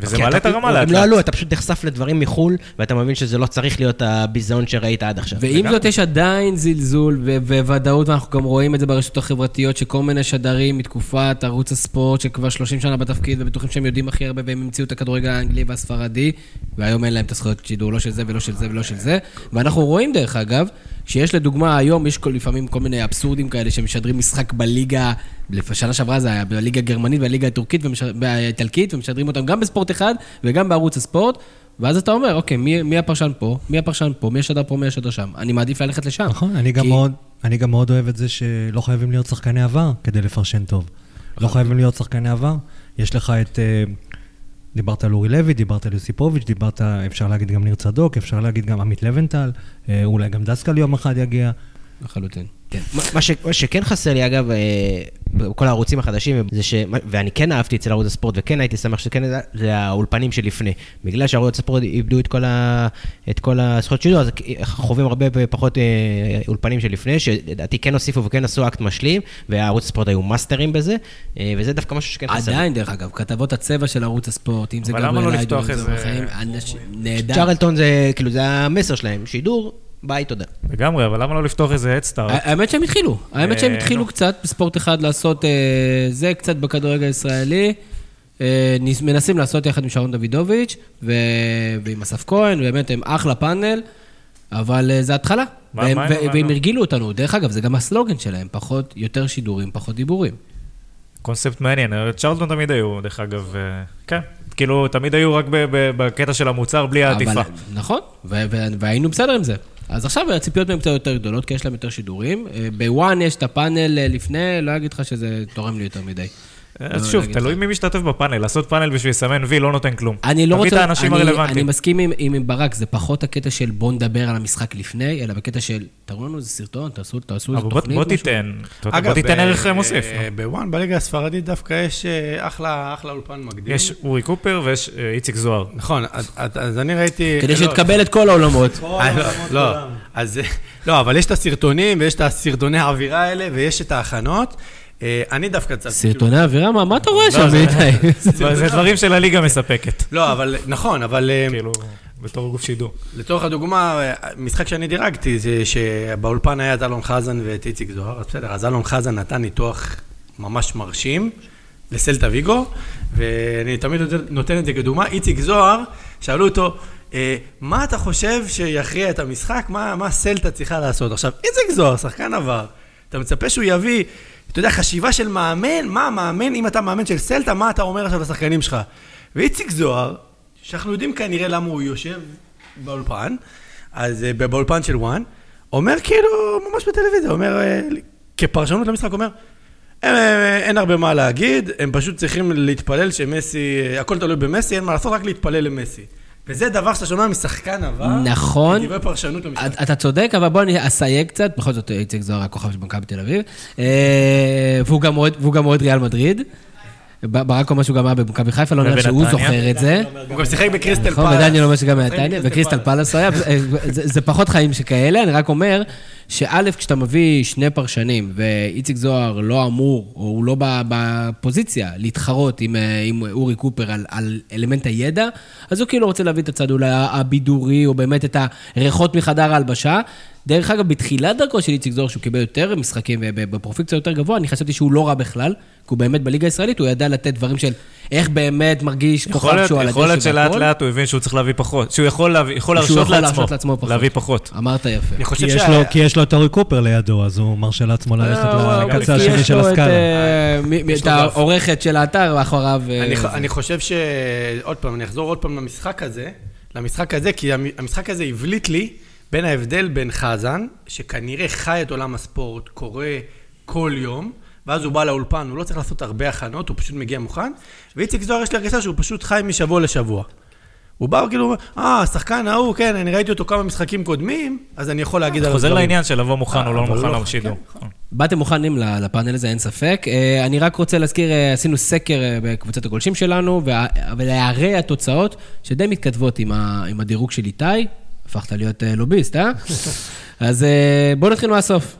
וזה מעלה את הרמה לאט. הם לא עלו, אתה פשוט נחשף לדברים מחול, ואתה מבין שזה לא צריך להיות הביזיון שראית עד עכשיו. ואם זאת יש עדיין זלזול וודאות, ואנחנו גם רואים את זה ברשתות החברתיות, שכל מיני שדרים מתקופת ערוץ הספורט, שכבר 30 שנה בתפקיד, ובטוחים שהם יודעים הכי הרבה, והם המציאו את הכדורגל האנגלי והספרדי, והיום אין להם את הזכויות שידעו לא של זה ולא של זה ולא של זה. ואנחנו רואים דרך אגב, שיש לדוגמה היום, יש לפעמים כל מיני אבסורדים כאלה שמשדרים משחק בליגה, שנה שעברה זה היה בליגה הגרמנית והליגה הטורקית והאיטלקית, ומשדרים אותם גם בספורט אחד וגם בערוץ הספורט, ואז אתה אומר, אוקיי, מי הפרשן פה? מי הפרשן פה? מי השדר פה? מי השדר שם? אני מעדיף ללכת לשם. נכון, אני גם מאוד אוהב את זה שלא חייבים להיות שחקני עבר כדי לפרשן טוב. לא חייבים להיות שחקני עבר. יש לך את... דיברת על אורי לוי, דיברת על יוסיפוביץ', דיברת, אפשר להגיד גם ניר צדוק, אפשר להגיד גם עמית לבנטל, אולי גם דסקל יום אחד יגיע. לחלוטין. כן. מה שכן חסר לי, אגב, בכל הערוצים החדשים, זה ואני כן אהבתי אצל ערוץ הספורט, וכן הייתי שמח שכן, זה האולפנים שלפני. בגלל שערוץ הספורט איבדו את כל הזכות שלו, אז חווים הרבה פחות אולפנים שלפני, שדעתי כן הוסיפו וכן עשו אקט משלים, והערוץ הספורט היו מאסטרים בזה, וזה דווקא משהו שכן חסר. עדיין, דרך אגב, כתבות הצבע של ערוץ הספורט, אם זה גבריאל איידון, צ'רלטון זה, כאילו, זה המסר שלהם, שידור, ביי, תודה. לגמרי, אבל למה לא לפתוח איזה הדסטארט? האמת שהם התחילו. האמת שהם התחילו קצת בספורט אחד לעשות זה, קצת בכדורגל הישראלי. מנסים לעשות יחד עם שרון דוידוביץ' ועם אסף כהן, באמת הם אחלה פאנל, אבל זה התחלה. והם הרגילו אותנו. דרך אגב, זה גם הסלוגן שלהם, פחות, יותר שידורים, פחות דיבורים. קונספט מעניין. צ'רלטון תמיד היו, דרך אגב, כן. כאילו, תמיד היו רק בקטע של המוצר, בלי העטיפה. נכון, והיינו בסדר עם זה. אז עכשיו הציפיות מהם קצת יותר גדולות, כי יש להם יותר שידורים. בוואן יש את הפאנל לפני, לא אגיד לך שזה תורם לי יותר מדי. אז שוב, תלוי מי משתתף בפאנל. לעשות פאנל בשביל לסמן וי, לא נותן כלום. תביא את האנשים הרלוונטיים. אני מסכים עם ברק, זה פחות הקטע של בוא נדבר על המשחק לפני, אלא בקטע של תראו לנו איזה סרטון, תעשו איזה תוכנית. בוא תיתן ערך מוסיף. בוואן, בליגה הספרדית דווקא יש אחלה אולפן מקדים. יש אורי קופר ויש איציק זוהר. נכון, אז אני ראיתי... כדי שתקבל את כל העולמות. לא, אבל יש את הסרטונים ויש את הסרטוני האווירה האלה ויש את ההכנות. אני דווקא צלתי... סרטוני אווירה? מה אתה רואה שם? זה דברים של הליגה מספקת. לא, אבל נכון, אבל... כאילו, בתור גוף שידור. לתורך הדוגמה, משחק שאני דירגתי, זה שבאולפן היה את אלון חזן ואת איציק זוהר, אז בסדר, אז אלון חזן נתן ניתוח ממש מרשים לסלטה ויגו, ואני תמיד נותן את זה כדוגמה, איציק זוהר, שאלו אותו, מה אתה חושב שיכריע את המשחק? מה סלטה צריכה לעשות? עכשיו, איציק זוהר, שחקן עבר, אתה מצפה שהוא יביא אתה יודע, חשיבה של מאמן, מה המאמן, אם אתה מאמן של סלטה, מה אתה אומר עכשיו לשחקנים שלך? ואיציק זוהר, שאנחנו יודעים כנראה למה הוא יושב באולפן, אז באולפן של וואן, אומר כאילו, ממש בטלוויזיה, אומר, כפרשנות למשחק, אומר, אין הרבה מה להגיד, הם פשוט צריכים להתפלל שמסי, הכל תלוי במסי, אין מה לעשות, רק להתפלל למסי. וזה דבר שאתה שומע משחקן עבר, נכון, דיבר פרשנות למשחק. אתה צודק, אבל בוא אני אסייג קצת, בכל זאת איציק זוהר הכוכב של מכבי תל אביב, והוא גם מאוד ריאל מדריד, ברק אומר שהוא גם היה במכבי חיפה, לא נראה שהוא זוכר את זה. הוא גם שיחק בקריסטל פלאס. ודניאל אומר שגם היה טניה, בקריסטל פלאס היה, זה פחות חיים שכאלה, אני רק אומר, שא' כשאתה מביא שני פרשנים, ואיציק זוהר לא אמור, או הוא לא בפוזיציה, להתחרות עם אורי קופר על אלמנט הידע, אז הוא כאילו רוצה להביא את הצד אולי הבידורי, או באמת את הריחות מחדר ההלבשה, דרך אגב, בתחילת דרכו של איציק זוהר, שהוא קיבל יותר משחקים ובפרופיל יותר גבוה, אני חשבתי שהוא לא רע בכלל, כי הוא באמת בליגה הישראלית, הוא ידע לתת דברים של איך באמת מרגיש כוכב שהוא על הדשא. יכול להיות שלאט לאט הוא הבין שהוא צריך להביא פחות, שהוא יכול להרשות לעצמו פחות. להביא פחות. אמרת יפה. כי יש לו את אורי קופר לידו, אז הוא מרשה לעצמו ללכת לקצה השני של הסקאלה. יש לו את העורכת של האתר, אחריו. אני חושב שעוד פעם, אני אחזור עוד פעם למשחק הזה, כי המשחק הזה הבליט לי בין ההבדל בין חזן, שכנראה חי את עולם הספורט, קורא כל יום, ואז הוא בא לאולפן, הוא לא צריך לעשות הרבה הכנות, הוא פשוט מגיע מוכן, ואיציק זוהר יש לי הרגשה שהוא פשוט חי משבוע לשבוע. הוא בא כאילו, שחקן ההוא, כן, אני ראיתי אותו כמה משחקים קודמים, אז אני יכול להגיד... חוזר לעניין של לבוא מוכן או לא מוכן להמשידו. באתם מוכנים לפאנל הזה, אין ספק. אני רק רוצה להזכיר, עשינו סקר בקבוצת הגולשים שלנו, ולהערי התוצאות שדי מתכתבות עם הדירוג של איתי, הפכת להיות לוביסט, אז בואו נתחיל מהסוף.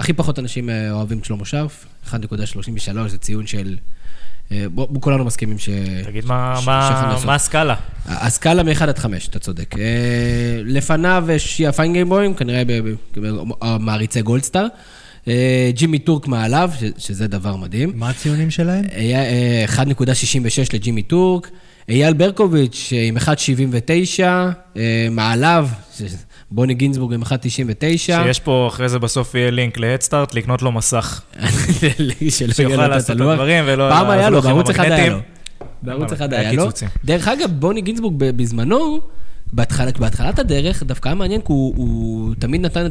הכי פחות אנשים אוהבים שלמה שרף, 1.33 זה ציון של... בואו כולנו מסכימים ש... תגיד מה הסקאלה? הסקאלה מ-1 עד 5, אתה צודק. לפניו שיעה פיינגיימבוים, כנראה במעריצי גולדסטאר. ג'ימי טורק מעליו, שזה דבר מדהים. מה הציונים שלהם? 1.66 לג'ימי טורק. אייל ברקוביץ' עם 1.79, מעליו, בוני גינסבורג עם 1.99. שיש פה אחרי זה בסוף יהיה לינק להדסטארט, לקנות לו מסך. שיוכל לעשות את הדברים ולא... פעם היה לו, בערוץ אחד היה לו. בערוץ אחד היה לו. דרך אגב, בוני גינסבורג בזמנו, בהתחלת הדרך, דווקא מעניין, כי הוא תמיד נתן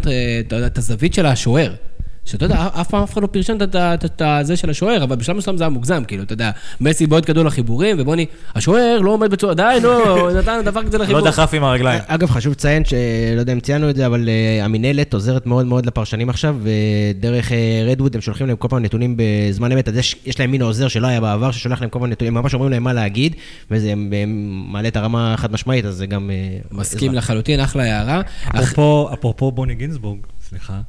את הזווית של השוער. שאתה יודע, אף פעם אף אחד לא פרשן את זה של השוער, אבל בשלב מסוים זה היה מוגזם, כאילו, אתה יודע, מסי בעוד כדול לחיבורים, ובוני, השוער לא עומד בצורה, די, לא, נתן דבר כזה לחיבור. לא דחף עם הרגליים. אגב, חשוב לציין, שלא יודע אם ציינו את זה, אבל המינהלת עוזרת מאוד מאוד לפרשנים עכשיו, ודרך רדווד הם שולחים להם כל פעם נתונים בזמן אמת, אז יש להם מין עוזר שלא היה בעבר, ששולח להם כל פעם נתונים, הם ממש אומרים להם מה להגיד, וזה מעלה את הרמה חד משמעית, אז זה גם... מסכים לחלוטין, אחלה הערה. אפרופו בוני גינסבורג, סליחה.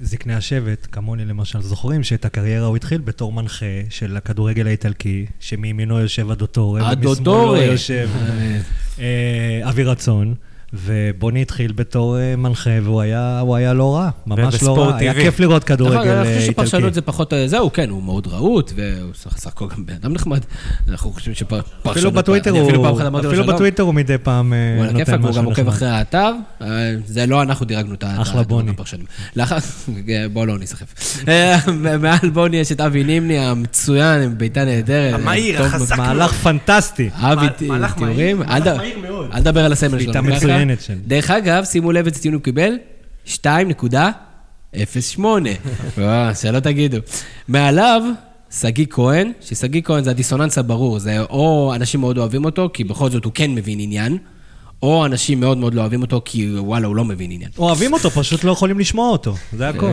זקני השבט, כמוני למשל, זוכרים שאת הקריירה הוא התחיל בתור מנחה של הכדורגל האיטלקי, שמימינו יושב הדוטורי, ומשמאלו יושב אבי רצון, ובוני התחיל בתור מנחה, והוא היה לא רע, ממש לא רע, היה כיף לראות כדורגל איטלקי. אני חושב שפרשנות זה פחות, זהו, כן, הוא מאוד רעות, והוא סך הכל גם באדם נחמד, אנחנו חושבים שפרשנות... אפילו בטוויטר הוא מדי פעם נותן משהו נחמד. הוא גם עוקב אחרי האתר, זה לא אנחנו דירגנו את האתר. אחלה בוני. בואו לא נסחף. מעל בוני יש את אבי נימני, המצוין, עם ביתה נהדרת. המהיר, החזק. מהלך פנטסטי. דרך אגב, שימו לב את הציון הוא קיבל 2.08. שלא תגידו. מעליו, סגי כהן, שסגי כהן זה הדיסוננס הברור, זה או אנשים מאוד אוהבים אותו, כי בכל זאת הוא כן מבין עניין, או אנשים מאוד מאוד לא אוהבים אותו, כי וואלה, הוא לא מבין עניין. אוהבים אותו, פשוט לא יכולים לשמוע אותו. זה הכל.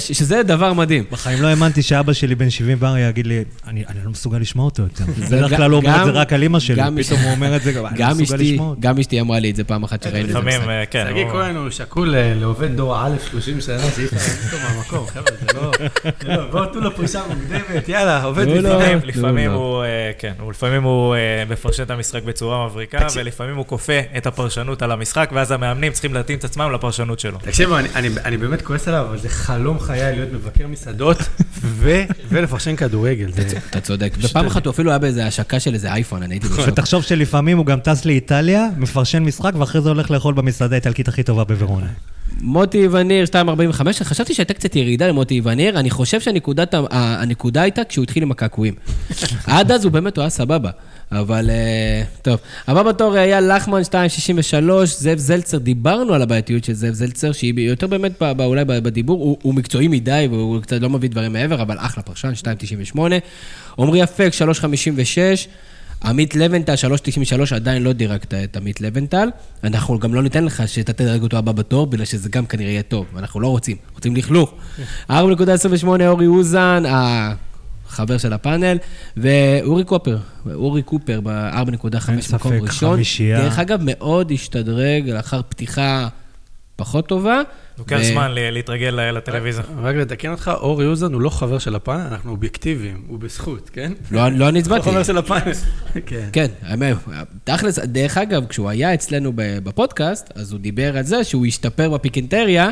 שזה דבר מדהים. בחיים לא האמנתי שאבא שלי בן 70 בר יגיד לי, אני לא מסוגל לשמוע אותו יותר. זה בכלל לא אומר את זה רק על אמא שלי. פתאום הוא אומר את זה, אני לא מסוגל לשמוע אותו. גם אשתי אמרה לי את זה פעם אחת שראינו את זה. לפעמים, כן. סגי כהן הוא שקול לעובד דור א' 30 שנה, זה איפה פתאום מהמקום, חבר'ה, זה לא... בואו תנו לו פרישה מוקדמת, יאללה, עובד לפעמים ולפעמים הוא כופה את הפרשנות על המשחק, ואז המאמנים צריכים להתאים את עצמם לפרשנות שלו. תקשיבו, אני באמת כועס עליו, אבל זה חלום חיי להיות מבקר מסעדות, ולפרשן כדורגל. אתה צודק. בפעם אחת הוא אפילו היה באיזו השקה של איזה אייפון, אני הייתי בשוק. תחשוב שלפעמים הוא גם טס לאיטליה, מפרשן משחק, ואחרי זה הולך לאכול במסעדה האיטלקית הכי טובה בוורונה. מוטי וניר, 2.45, חשבתי שהייתה קצת ירידה למוטי וניר, אני חושב שהנקודה הייתה כשהוא התחיל עם הקעקועים. עד אז הוא באמת היה סבבה, אבל טוב. הבא בתור היה לחמן 2.63, זאב זלצר, דיברנו על הבעייתיות של זאב זלצר, שהיא יותר באמת אולי בדיבור, הוא מקצועי מדי, והוא קצת לא מביא דברים מעבר, אבל אחלה פרשן, 2.98. עומרי אפק, 3.56. עמית לבנטל, 3.93, עדיין לא דירגת את עמית לבנטל, אנחנו גם לא ניתן לך שאתה תדרג אותו הבא בתור, בגלל שזה גם כנראה יהיה טוב, אנחנו לא רוצים, רוצים לכלוך. 4.28, אורי אוזן, החבר של הפאנל, ואורי קופר, אורי קופר, ב-4.5 מקום ראשון. דרך אגב, מאוד השתדרג לאחר פתיחה פחות טובה. לוקח זמן להתרגל לטלוויזיה. רק לתקן אותך, אורי אוזן הוא לא חבר של הפאנל, אנחנו אובייקטיביים, הוא בזכות, כן? לא אני הצבעתי. הוא חבר של הפאנל. כן, תכלס, דרך אגב, כשהוא היה אצלנו בפודקאסט, אז הוא דיבר על זה שהוא השתפר בפיקנטריה,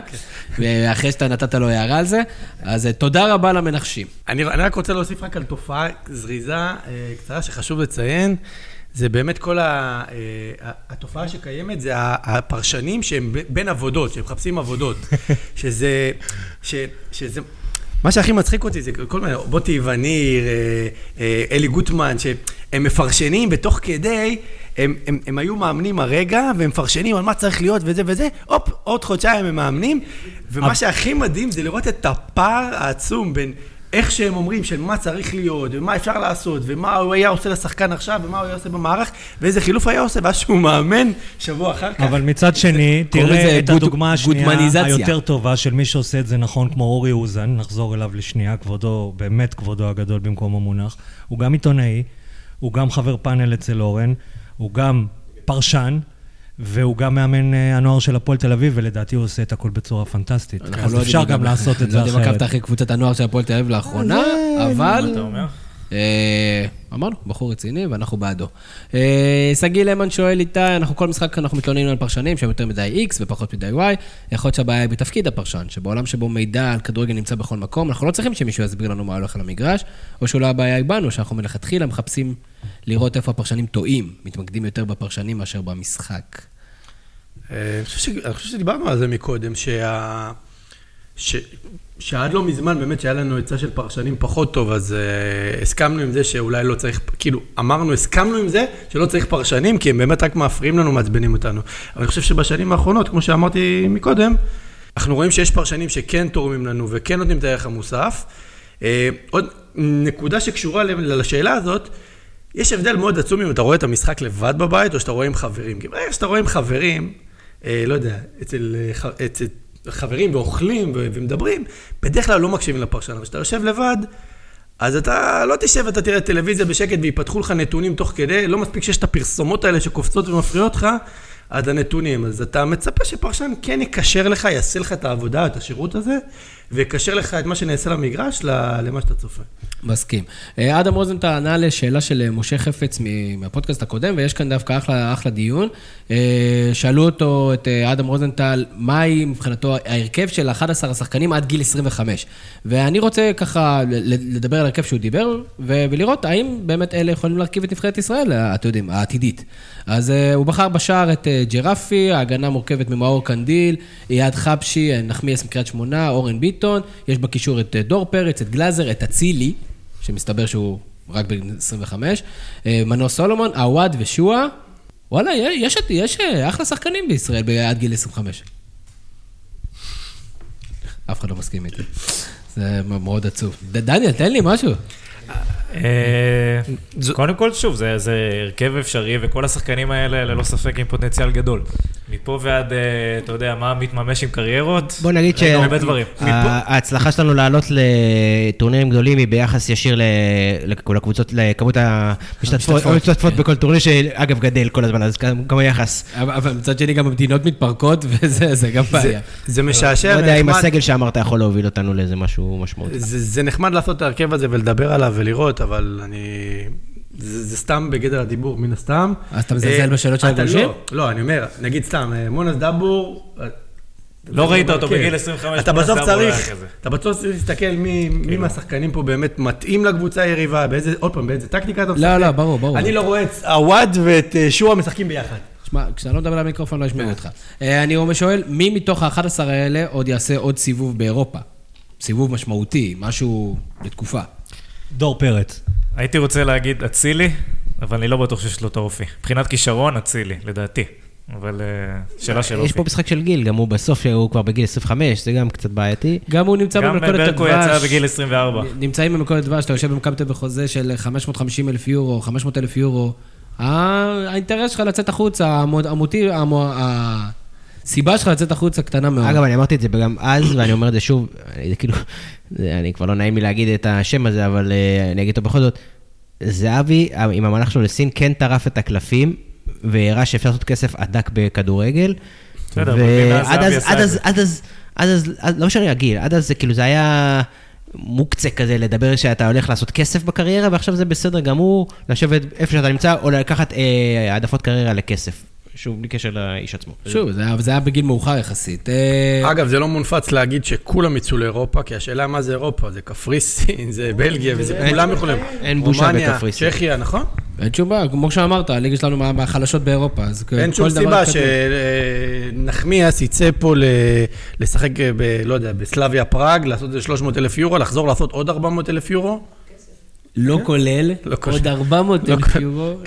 ואחרי שאתה נתת לו הערה על זה, אז תודה רבה למנחשים. אני רק רוצה להוסיף רק על תופעה זריזה קצרה שחשוב לציין, זה באמת כל התופעה שקיימת, זה הפרשנים שהם בין עבודות, שהם מחפשים עבודות, שזה מה שהכי מצחיק אותי, זה כל מיני, בוטי וניר, אלי גוטמן, שהם מפרשנים בתוך כדי, הם היו מאמנים הרגע, והם מפרשנים על מה צריך להיות וזה וזה, הופ, עוד חודשיים הם מאמנים, ומה שהכי מדהים זה לראות את הפער העצום בין איך שהם אומרים של מה צריך להיות, ומה אפשר לעשות, ומה הוא היה עושה לשחקן עכשיו, ומה הוא היה עושה במערך, ואיזה חילוף היה עושה, ואז שהוא מאמן שבוע אחר כך. אבל מצד שני, תראה את הדוגמה השנייה היותר טובה של מי שעושה את זה נכון, כמו אורי אוזן, נחזור אליו לשנייה, כבודו, באמת כבודו הגדול במקום המונח, הוא גם עיתונאי, הוא גם חבר פאנל אצל אורן, הוא גם פרשן, והוא גם מאמן הנוער של הפועל תל אביב, ולדעתי הוא עושה את הכל בצורה פנטסטית. אז אפשר גם לעשות את זה אחרת. לא יודע, עקבת אחרי קבוצת הנוער של הפועל תל אביב לאחרונה, אבל... אמרנו, בחור רציני, ואנחנו בעדו. סגי למן שואל איתה, אנחנו כל משחק אנחנו מתלוננים על פרשנים, שהם יותר מדי X ופחות מדי Y, יכול להיות שהבעיה היא בתפקיד הפרשן, שבעולם שבו מידע על כדורגל נמצא בכל מקום, אנחנו לא צריכים שמישהו יסביר לנו מה הולך על המגרש, או שאולי הבעיה היא בנו, שאנחנו מלכתחילה מחפשים לראות איפה הפרשנים טועים, מתמקדים יותר בפרשנים מאשר במשחק. אני חושב שדיברנו על זה מקודם, שעד לא מזמן, באמת שהיה לנו עצה של פרשנים פחות טוב, אז הסכמנו עם זה שאולי לא צריך, כאילו, אמרנו, הסכמנו עם זה שלא צריך פרשנים, כי הם באמת רק מאפרים לנו, מעצבנים אותנו. אבל אני חושב שבשנים האחרונות, כמו שאמרתי מקודם, אנחנו רואים שיש פרשנים שכן תורמים לנו, וכן נותנים את הערך המוסף. עוד נקודה שקשורה לשאלה הזאת, יש הבדל מאוד עצום אם אתה רואה את המשחק לבד בבית, או שאתה רואה עם חברים. כי ברגע שאתה רואה עם חברים, לא יודע, אצל חברים ואוכלים ומדברים, בדרך כלל לא מקשיבים לפרשן, אבל כשאתה יושב לבד, אז אתה לא תשב, אתה תראה טלוויזיה בשקט ויפתחו לך נתונים תוך כדי, לא מספיק שיש את הפרסומות האלה שקופצות ומפריעות לך, עד הנתונים. אז אתה מצפה שפרשן כן יקשר לך, יעשה לך את העבודה, את השירות הזה, ויקשר לך את מה שנעשה למגרש, למה שאתה צופה. מסכים. אדם רוזנטל ענה לשאלה של משה חפץ מהפודקאסט הקודם, ויש כאן דווקא אחלה דיון. שאלו אותו, את אדם רוזנטל, מהי מבחינתו ההרכב של 11 השחקנים עד גיל 25. ואני רוצה ככה לדבר על הרכב שהוא דיבר, ולראות האם באמת אלה יכולים להרכיב את נבחרת ישראל, אתם יודעים, העתידית. אז הוא בחר בשער את ג'רפי, ההגנה מורכבת ממאור קנדיל, יעד חבשי, נחמיאס מקריית שמונה, אורן ביטון, יש בקישור את דור פרץ, את גלזר, את אצילי, שמסתבר שהוא רק ב-25, מנור סלומון, עווד ושועה, וואלה, יש אחלה שחקנים בישראל בעד גיל 25. אף אחד לא מסכים איתי. זה מאוד עצוב. דניאל, תן לי משהו. קודם כל, שוב, זה הרכב אפשרי, וכל השחקנים האלה ללא ספק עם פוטנציאל גדול. מפה ועד, אתה יודע, מה מתממש עם קריירות? בוא נגיד שההצלחה שלנו לעלות לטורנירים גדולים היא ביחס ישיר לקבוצות, לכמות המשתתפות בכל טורניר, שאגב גדל כל הזמן, אז גם היחס. אבל מצד שני גם המדינות מתפרקות, וזה גם בעיה. זה משעשע. לא יודע אם הסגל שאמרת יכול להוביל אותנו לאיזה משהו משמעות. זה נחמד לעשות את הרכב הזה ולדבר עליו ולראות, אבל אני... זה סתם בגדר הדיבור, מן הסתם. אז אתה מזלזל בשאלות של הגולשים? לא, אני אומר, נגיד סתם, מונס דאבור... לא ראית אותו בגיל 25, אתה בסוף צריך להסתכל מי מהשחקנים פה באמת מתאים לקבוצה היריבה, עוד פעם, באיזה טקטיקה אתה משחק. לא, ברור. אני לא רואה את עווד ואת שועה משחקים ביחד. כשאני לא מדבר על מיקרופון, לא ישמעו אותך. אני שואל, מי מתוך ה-11 האלה עוד יעשה עוד סיבוב באירופה? סיבוב משמעותי, משהו לתקופה. דור פרץ. הייתי רוצה להגיד אצילי, אבל אני לא בטוח שיש לו את האופי. מבחינת כישרון, אצילי, לדעתי. אבל שאלה של אופי. יש פה משחק של גיל, גם הוא בסוף שהוא כבר בגיל 25, זה גם קצת בעייתי. גם הוא נמצא במקורת הדבש. גם ברקו יצא בגיל 24. נמצאים במקורת הדבש, אתה יושב במקמת בחוזה של 550,000 יורו, 500,000 יורו. האינטרס שלך לצאת החוץ, המוטיב, הסיבה שלך לצאת החוץ הקטנה מאוד. אגב, אני אמרתי את זה גם אז, ואני אומר את זה שוב, זה כאילו... אני כבר לא נעים לי להגיד את השם הזה, אבל אני אגיד אותו בכל זאת. זהבי, עם המהלך שלו לסין, כן טרף את הקלפים, והראה שאפשר לעשות כסף עדק בכדורגל. בסדר, עד אז, לא משנה הגיל, עד אז זה כאילו, זה היה מוקצה כזה לדבר שאתה הולך לעשות כסף בקריירה, ועכשיו זה בסדר גמור, לשבת איפה שאתה נמצא, או לקחת העדפות קריירה לכסף. שוב, בלי קשר לאיש עצמו. שוב, זה היה בגיל מאוחר יחסית. אגב, זה לא מונפץ להגיד שכולם יצאו לאירופה, כי השאלה מה זה אירופה, זה קפריסין, זה בלגיה, וזה כולם יכולים. אין בושה בקפריסין. רומניה, צ'כיה, נכון? אין שובה, כמו שאמרת, הליגה שלנו מהחלשות באירופה. אין שום סיבה שנחמיאס יצא פה לשחק, לא יודע, בסלאביה פראג, לעשות 300,000 יורו, לחזור לעשות עוד 400,000 יורו. לא כולל, עוד 400,000 יורו.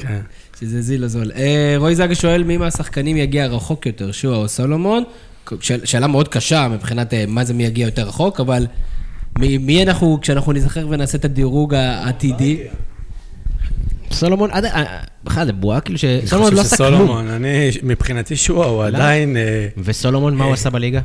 שזה זיל הזול. רועי זאג שואל, מי מהשחקנים יגיע רחוק יותר, שועה או סלומון? שאלה מאוד קשה מבחינת מה זה מי יגיע יותר רחוק, אבל מי אנחנו, כשאנחנו נזכר ונעשה את הדירוג העתידי, סולומון, בכלל זה בועה, כאילו שסולומון לא עשה כלום. סולומון, אני מבחינתי שועה, הוא עדיין... וסולומון, מה הוא עשה בליגה?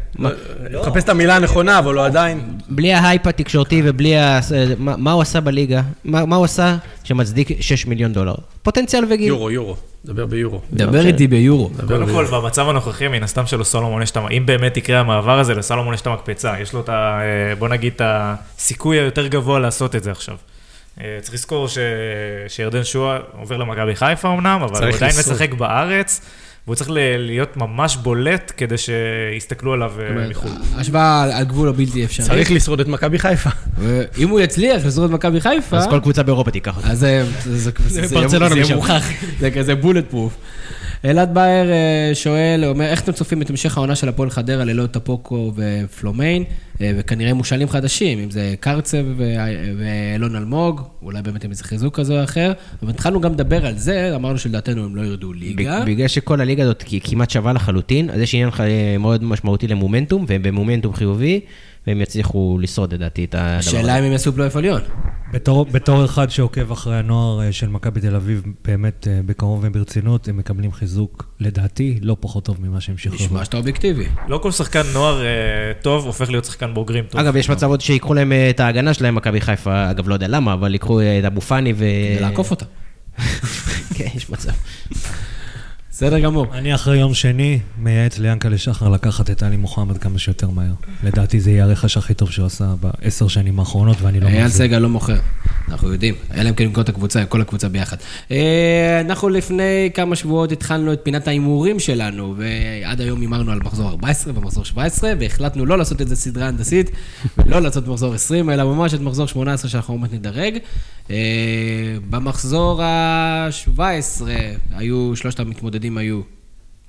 חפש את המילה הנכונה, אבל הוא עדיין... בלי ההייפ התקשורתי ובלי ה... מה הוא עשה בליגה? מה הוא עשה שמצדיק 6 מיליון דולר? פוטנציאל וגיל. יורו. דבר ביורו. דבר איתי ביורו. קודם כל, במצב הנוכחי, מן הסתם שלו סולומון יש את המקפצה. אם באמת יקרה המעבר הזה, לסולומון יש את המקפצה. יש לו את ה... בוא נגיד את הסיכוי היותר גבוה לעשות את זה עכשיו. צריך לזכור שירדן שועה עובר למכבי חיפה אמנם, אבל הוא עדיין משחק בארץ, והוא צריך להיות ממש בולט כדי שיסתכלו עליו מחוץ. השוואה על גבול הבלתי אפשרי. צריך לשרוד את מכבי חיפה. אם הוא יצליח לשרוד את מכבי חיפה... אז כל קבוצה באירופה תיקח אותה. אז זה מוכח. זה כזה בולט פרוף. אלעד באר שואל, אומר, איך אתם צופים את המשך העונה של הפועל חדרה ללא טפוקו ופלומיין, וכנראה מושאלים חדשים, אם זה קרצב ואלון אלמוג, אולי באמת עם איזה חיזוק כזה או אחר, והתחלנו גם לדבר על זה, אמרנו שלדעתנו הם לא ירדו ליגה. בגלל שכל הליגה הזאת כמעט שווה לחלוטין, אז יש עניין מאוד משמעותי למומנטום, והם במומנטום חיובי, והם יצליחו לשרוד לדעתי את הדבר. השאלה אם הם יעשו פלייאוף עליון. בתור אחד שעוקב אחרי הנוער של מכבי תל אביב, באמת בקרוב וברצינות, הם מקבלים חיזוק לדעתי לא פחות טוב ממה שהם שחררו. נשמע שאתה אובייקטיבי. לא כל שחקן נוער טוב הופך להיות שחקן בוגרים טוב. אגב, יש מצב עוד שיקחו להם את ההגנה שלהם מכבי חיפה, אגב לא יודע למה, אבל יקחו את אבו פאני ו... כדי לעקוף אותה. כן, יש מצב. בסדר גמור. אני אחרי יום שני מייעץ ליאנקלה שחר לקחת את אלי מוחמד כמה שיותר מהר. לדעתי זה יהיה הרכש הכי טוב שהוא עשה ב10 שנים האחרונות, ואני לא מוכר. ריאל סגל לא מוכר, אנחנו יודעים. אלה הם כדי למכור את הקבוצה, כל הקבוצה ביחד. אנחנו לפני כמה שבועות התחלנו את פינת האימורים שלנו, ועד היום אימרנו על מחזור 14 ומחזור 17, והחלטנו לא לעשות את זה סדרה הנדסית, ולא לעשות מחזור 20, אלא ממש את מחזור 18 שאנחנו עומד נדרג. במחזור ה-17 היו שלושת המתמודדים היו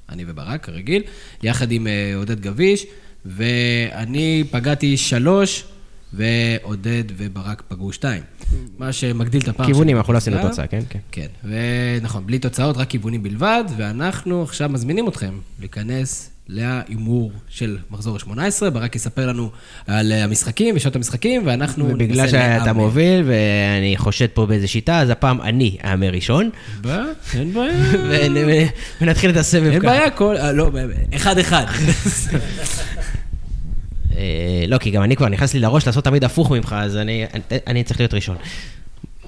אני וברק, הרגיל, יחד עם עודד גביש, ואני פגעתי 3, ועודד וברק פגעו 2. מה שמגדיל את הפעם. כיוונים, אנחנו לא עשינו תוצאה, כן? כן, ונכון, בלי תוצאות, רק כיוונים בלבד, ואנחנו עכשיו מזמינים אתכם להיכנס להימור של מחזור ה-18, ברק יספר לנו על המשחקים, ושעות המשחקים, ואנחנו... ובגלל שאתה מוביל, ואני חושד פה באיזו שיטה, אז הפעם אני האמר ראשון. אין בעיה. ונתחיל את הסבב ככה. אין בעיה, כל... לא, אחד אחד. לא, כי גם אני כבר נכנס לי לראש לעשות תמיד הפוך ממך, אז אני צריך להיות ראשון.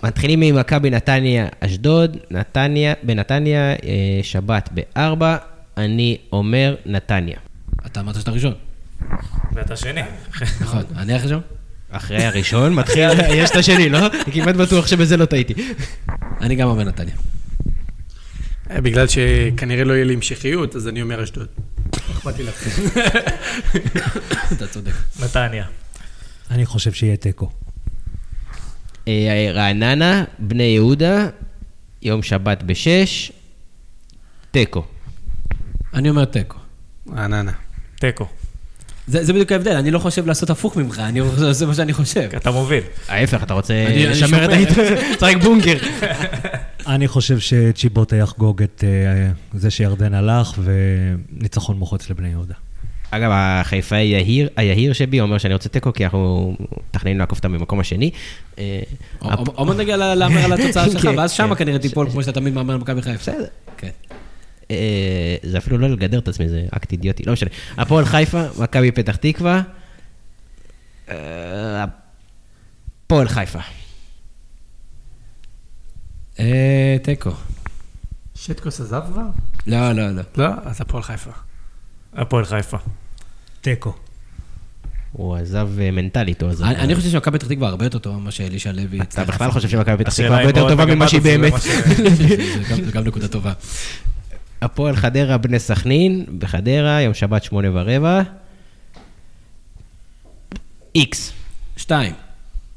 מתחילים עם מכבי נתניה אשדוד, בנתניה, שבת ב-4, אני אומר נתניה. אתה אמרת שאתה ראשון. ואתה שני. נכון, אני אחרי שם? אחרי הראשון, מתחיל, יש את השני, לא? אני כמעט בטוח שבזה לא טעיתי. אני גם אומר נתניה. בגלל שכנראה לא יהיה לי המשכיות, אז אני אומר אשדוד. אכפתי לך. אתה צודק. נתניה. אני חושב שיהיה טקו. רעננה, בני יהודה, יום שבת ב-6, טקו. אני אומר טקו. רעננה. טקו. זה בדיוק ההבדל, אני לא חושב לעשות הפוך ממך, זה מה שאני חושב. אתה מוביל. ההפך, אתה רוצה לשמר את היתר, צריך בונקר. אני חושב שצ'יבוטה יחגוג את זה שירדן הלך, וניצחון מוחץ לבני יהודה. אגב, החיפאי היהיר שבי אומר שאני רוצה טקו, כי אנחנו תכננים לעקוף אותם במקום השני. עומד נגיע לאמר על התוצאה שלך, ואז שמה כנראה טיפול, כמו שאתה תמיד מאמר על מכבי חיפה. בסדר. כן. זה אפילו לא לגדר את עצמי, זה אקט אידיוטי, לא משנה. הפועל חיפה, מכבי פתח תקווה, הפועל חיפה. טקו. שטקוס עזב כבר? לא, לא, לא. לא? אז הפועל חיפה. הפועל חיפה. טקו. הוא עזב מנטלית, הוא עזב. אני חושב שמכבי פתח תקווה הרבה יותר טובה ממה שאלישע לוי. אתה בכלל חושב שמכבי פתח תקווה הרבה יותר טובה ממה שהיא באמת. זה גם נקודה טובה. הפועל חדרה בני סכנין, בחדרה, יום שבת 8:15. איקס.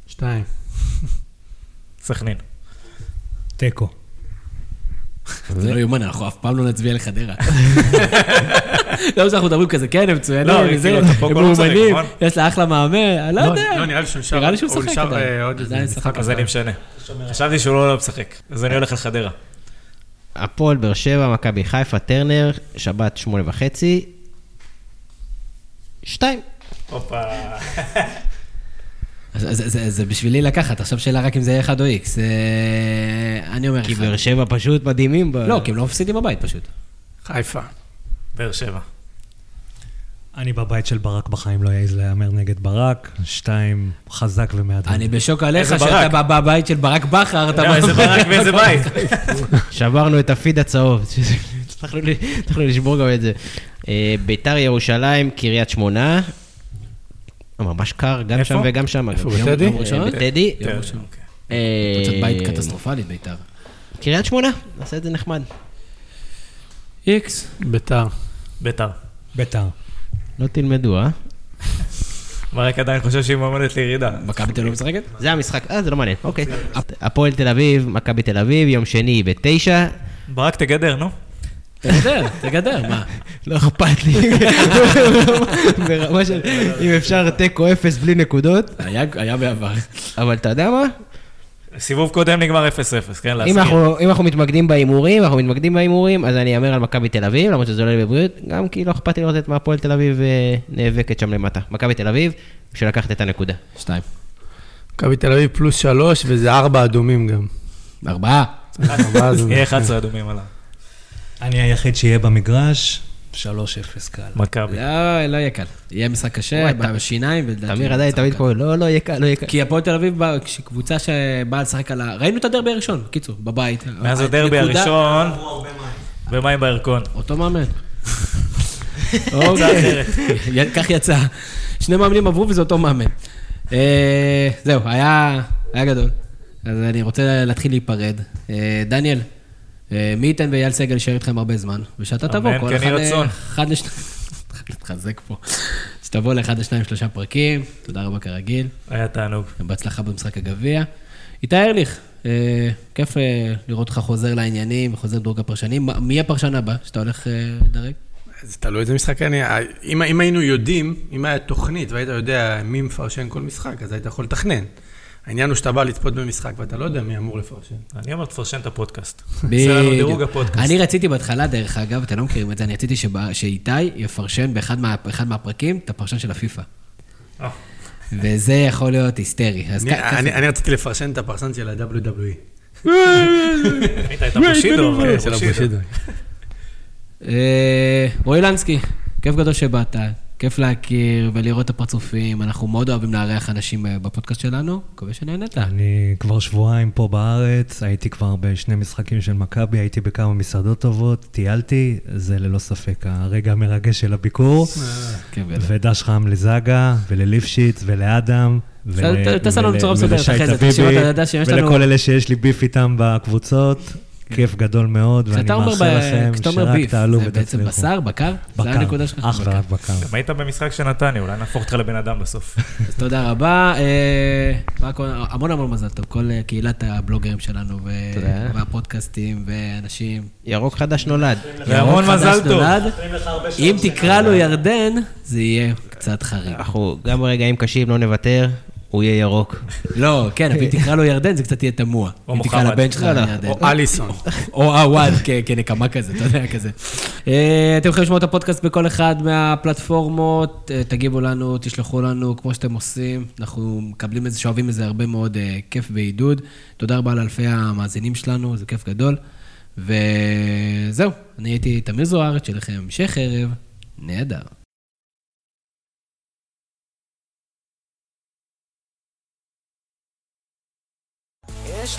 2. סכנין. טקו. זה לא יומן, אנחנו אף פעם לא נצביע לחדרה. לא שאנחנו מדברים כזה, כן, הם מצוינים, הם מאומנים, יש לה אחלה מאמר, לא יודע. לא, נראה לי שהוא נשאר. נראה לי שהוא משחק. אז אני משנה. חשבתי שהוא לא משחק, אז אני הולך לחדרה. הפועל באר שבע, מכבי חיפה, טרנר, שבת 8:30, 2. הופה. זה בשבילי לקחת, עכשיו שאלה רק אם זה יהיה 1 או X, אני אומר... כי באר שבע פשוט מדהימים. לא, כי הם לא מפסידים בבית פשוט. חיפה, באר שבע. אני בבית של ברק בחיים לא יעז להיאמר נגד ברק, 2 חזק ומעדן. אני בשוק עליך שאתה בבית של ברק בחר, אתה... איזה ברק ואיזה בית. שברנו את הפיד הצהוב, תוכלו לשבור גם את זה. ביתר ירושלים, קריית שמונה, ממש קר, גם שם וגם שם. איפה? בטדי? בטדי. קצת בית קטסטרופלית ביתר. קריית שמונה, נעשה את זה נחמד. איקס. ביתר. ביתר. ביתר. לא תלמדו, אה? מרק עדיין חושב שהיא מועמדת לירידה. מכבי תל אביב משחקת? זה המשחק, זה לא מעניין, אוקיי. הפועל תל אביב, מכבי תל אביב, יום שני ב9. ברק תגדר, נו. תגדר, מה? לא אכפת לי. אם אפשר תיקו 0 בלי נקודות. היה בעבר. אבל אתה יודע מה? סיבוב קודם נגמר 0-0, כן? אם אנחנו מתמקדים באימורים, אז אני אמר על מכבי תל אביב, למרות שזה עולה לי בבריאות, גם כי לא אכפת לי לראות את הפועל תל אביב נאבקת שם למטה. מכבי תל אביב, שלקחת את הנקודה. 2. מכבי תל אביב פלוס 3, וזה 4 אדומים גם. 4 אדומים. יהיה 11 אדומים עליו. אני היחיד שיהיה במגרש, 3-0 קל. מכבי. לא יהיה קל. יהיה משחק קשה, בשיניים. תמיר עדיין תמיד פה, לא יהיה קל, כי הפועל תל אביב, כשקבוצה שבאה לשחק על ה... ראינו את הדרבי הראשון, קיצור, בבית. מאז הדרבי הראשון, במים בערכון. אותו מאמן. כך יצא. 2 מאמנים עברו וזה אותו מאמן. זהו, היה גדול. אז אני רוצה להתחיל להיפרד. דניאל. מי ייתן ויעל סגל יישאר איתכם הרבה זמן, ושאתה תבוא, כל אחד להתחזק פה, שתבוא לאחד לשניים, 3 פרקים, תודה רבה כרגיל. היה תענוג. בהצלחה במשחק הגביע. איתי ארליך, כיף לראות לך חוזר לעניינים, חוזר דורג הפרשנים. מי הפרשן הבא שאתה הולך לדרג? זה תלוי איזה משחק אני, אם היינו יודעים, אם היה תוכנית והיית יודע מי מפרשן כל משחק, אז היית יכול לתכנן. העניין הוא שאתה בא לצפות במשחק, ואתה לא יודע מי אמור לפרשן. אני אמר לפרשן את הפודקאסט. אני רציתי בהתחלה, דרך אגב, אתם לא מכירים את זה, אני רציתי שאיתי יפרשן באחד מהפרקים את הפרשן של הפיפה. וזה יכול להיות היסטרי. אני רציתי לפרשן את הפרשן של ה-WWE. הייתה בושידו. של הבושידו. רועי לנסקי, כיף גדול שבאת. כיף להכיר ולראות את הפרצופים, אנחנו מאוד אוהבים לארח אנשים בפודקאסט שלנו, מקווה שנהנית. אני כבר שבועיים פה בארץ, הייתי כבר ב2 משחקים של מכבי, הייתי בכמה מסעדות טובות, טיילתי, זה ללא ספק הרגע המרגש של הביקור, ודש חם לזגה ולליפשיט ולאדם. תעשה לנו בצורה מסודרת אחרי זה, תשיבה אתה יודע שיש לנו... ולכל אלה שיש לי ביף איתם בקבוצות. כיף גדול מאוד, ואני מאחל לכם שרק תעלו ותצליחו. זה בעצם בשר, בקר? בקר, אך ורק בקר. גם היית במשחק שנתני, אולי נהפוך אותך לבן אדם בסוף. אז תודה רבה. המון המון מזל טוב, כל קהילת הבלוגרים שלנו, והפודקאסטים, ואנשים. ירוק חדש נולד. והמון מזל טוב. אם תקרא לו ירדן, זה יהיה קצת חריג. אנחנו גם ברגעים קשים לא נוותר. הוא יהיה ירוק. לא, כן, אבל אם תקרא לו ירדן, זה קצת יהיה תמוה. או מוחמד. או אליסון. או עווד, כנקמה כזה, אתה יודע, כזה. אתם יכולים לשמוע את הפודקאסט בכל אחד מהפלטפורמות, תגיבו לנו, תשלחו לנו, כמו שאתם עושים. אנחנו מקבלים איזה, שואבים איזה הרבה מאוד כיף ועידוד. תודה רבה לאלפי המאזינים שלנו, זה כיף גדול. וזהו, אני הייתי תמיר זוארץ, שלכם המשך ערב, נהדר. יש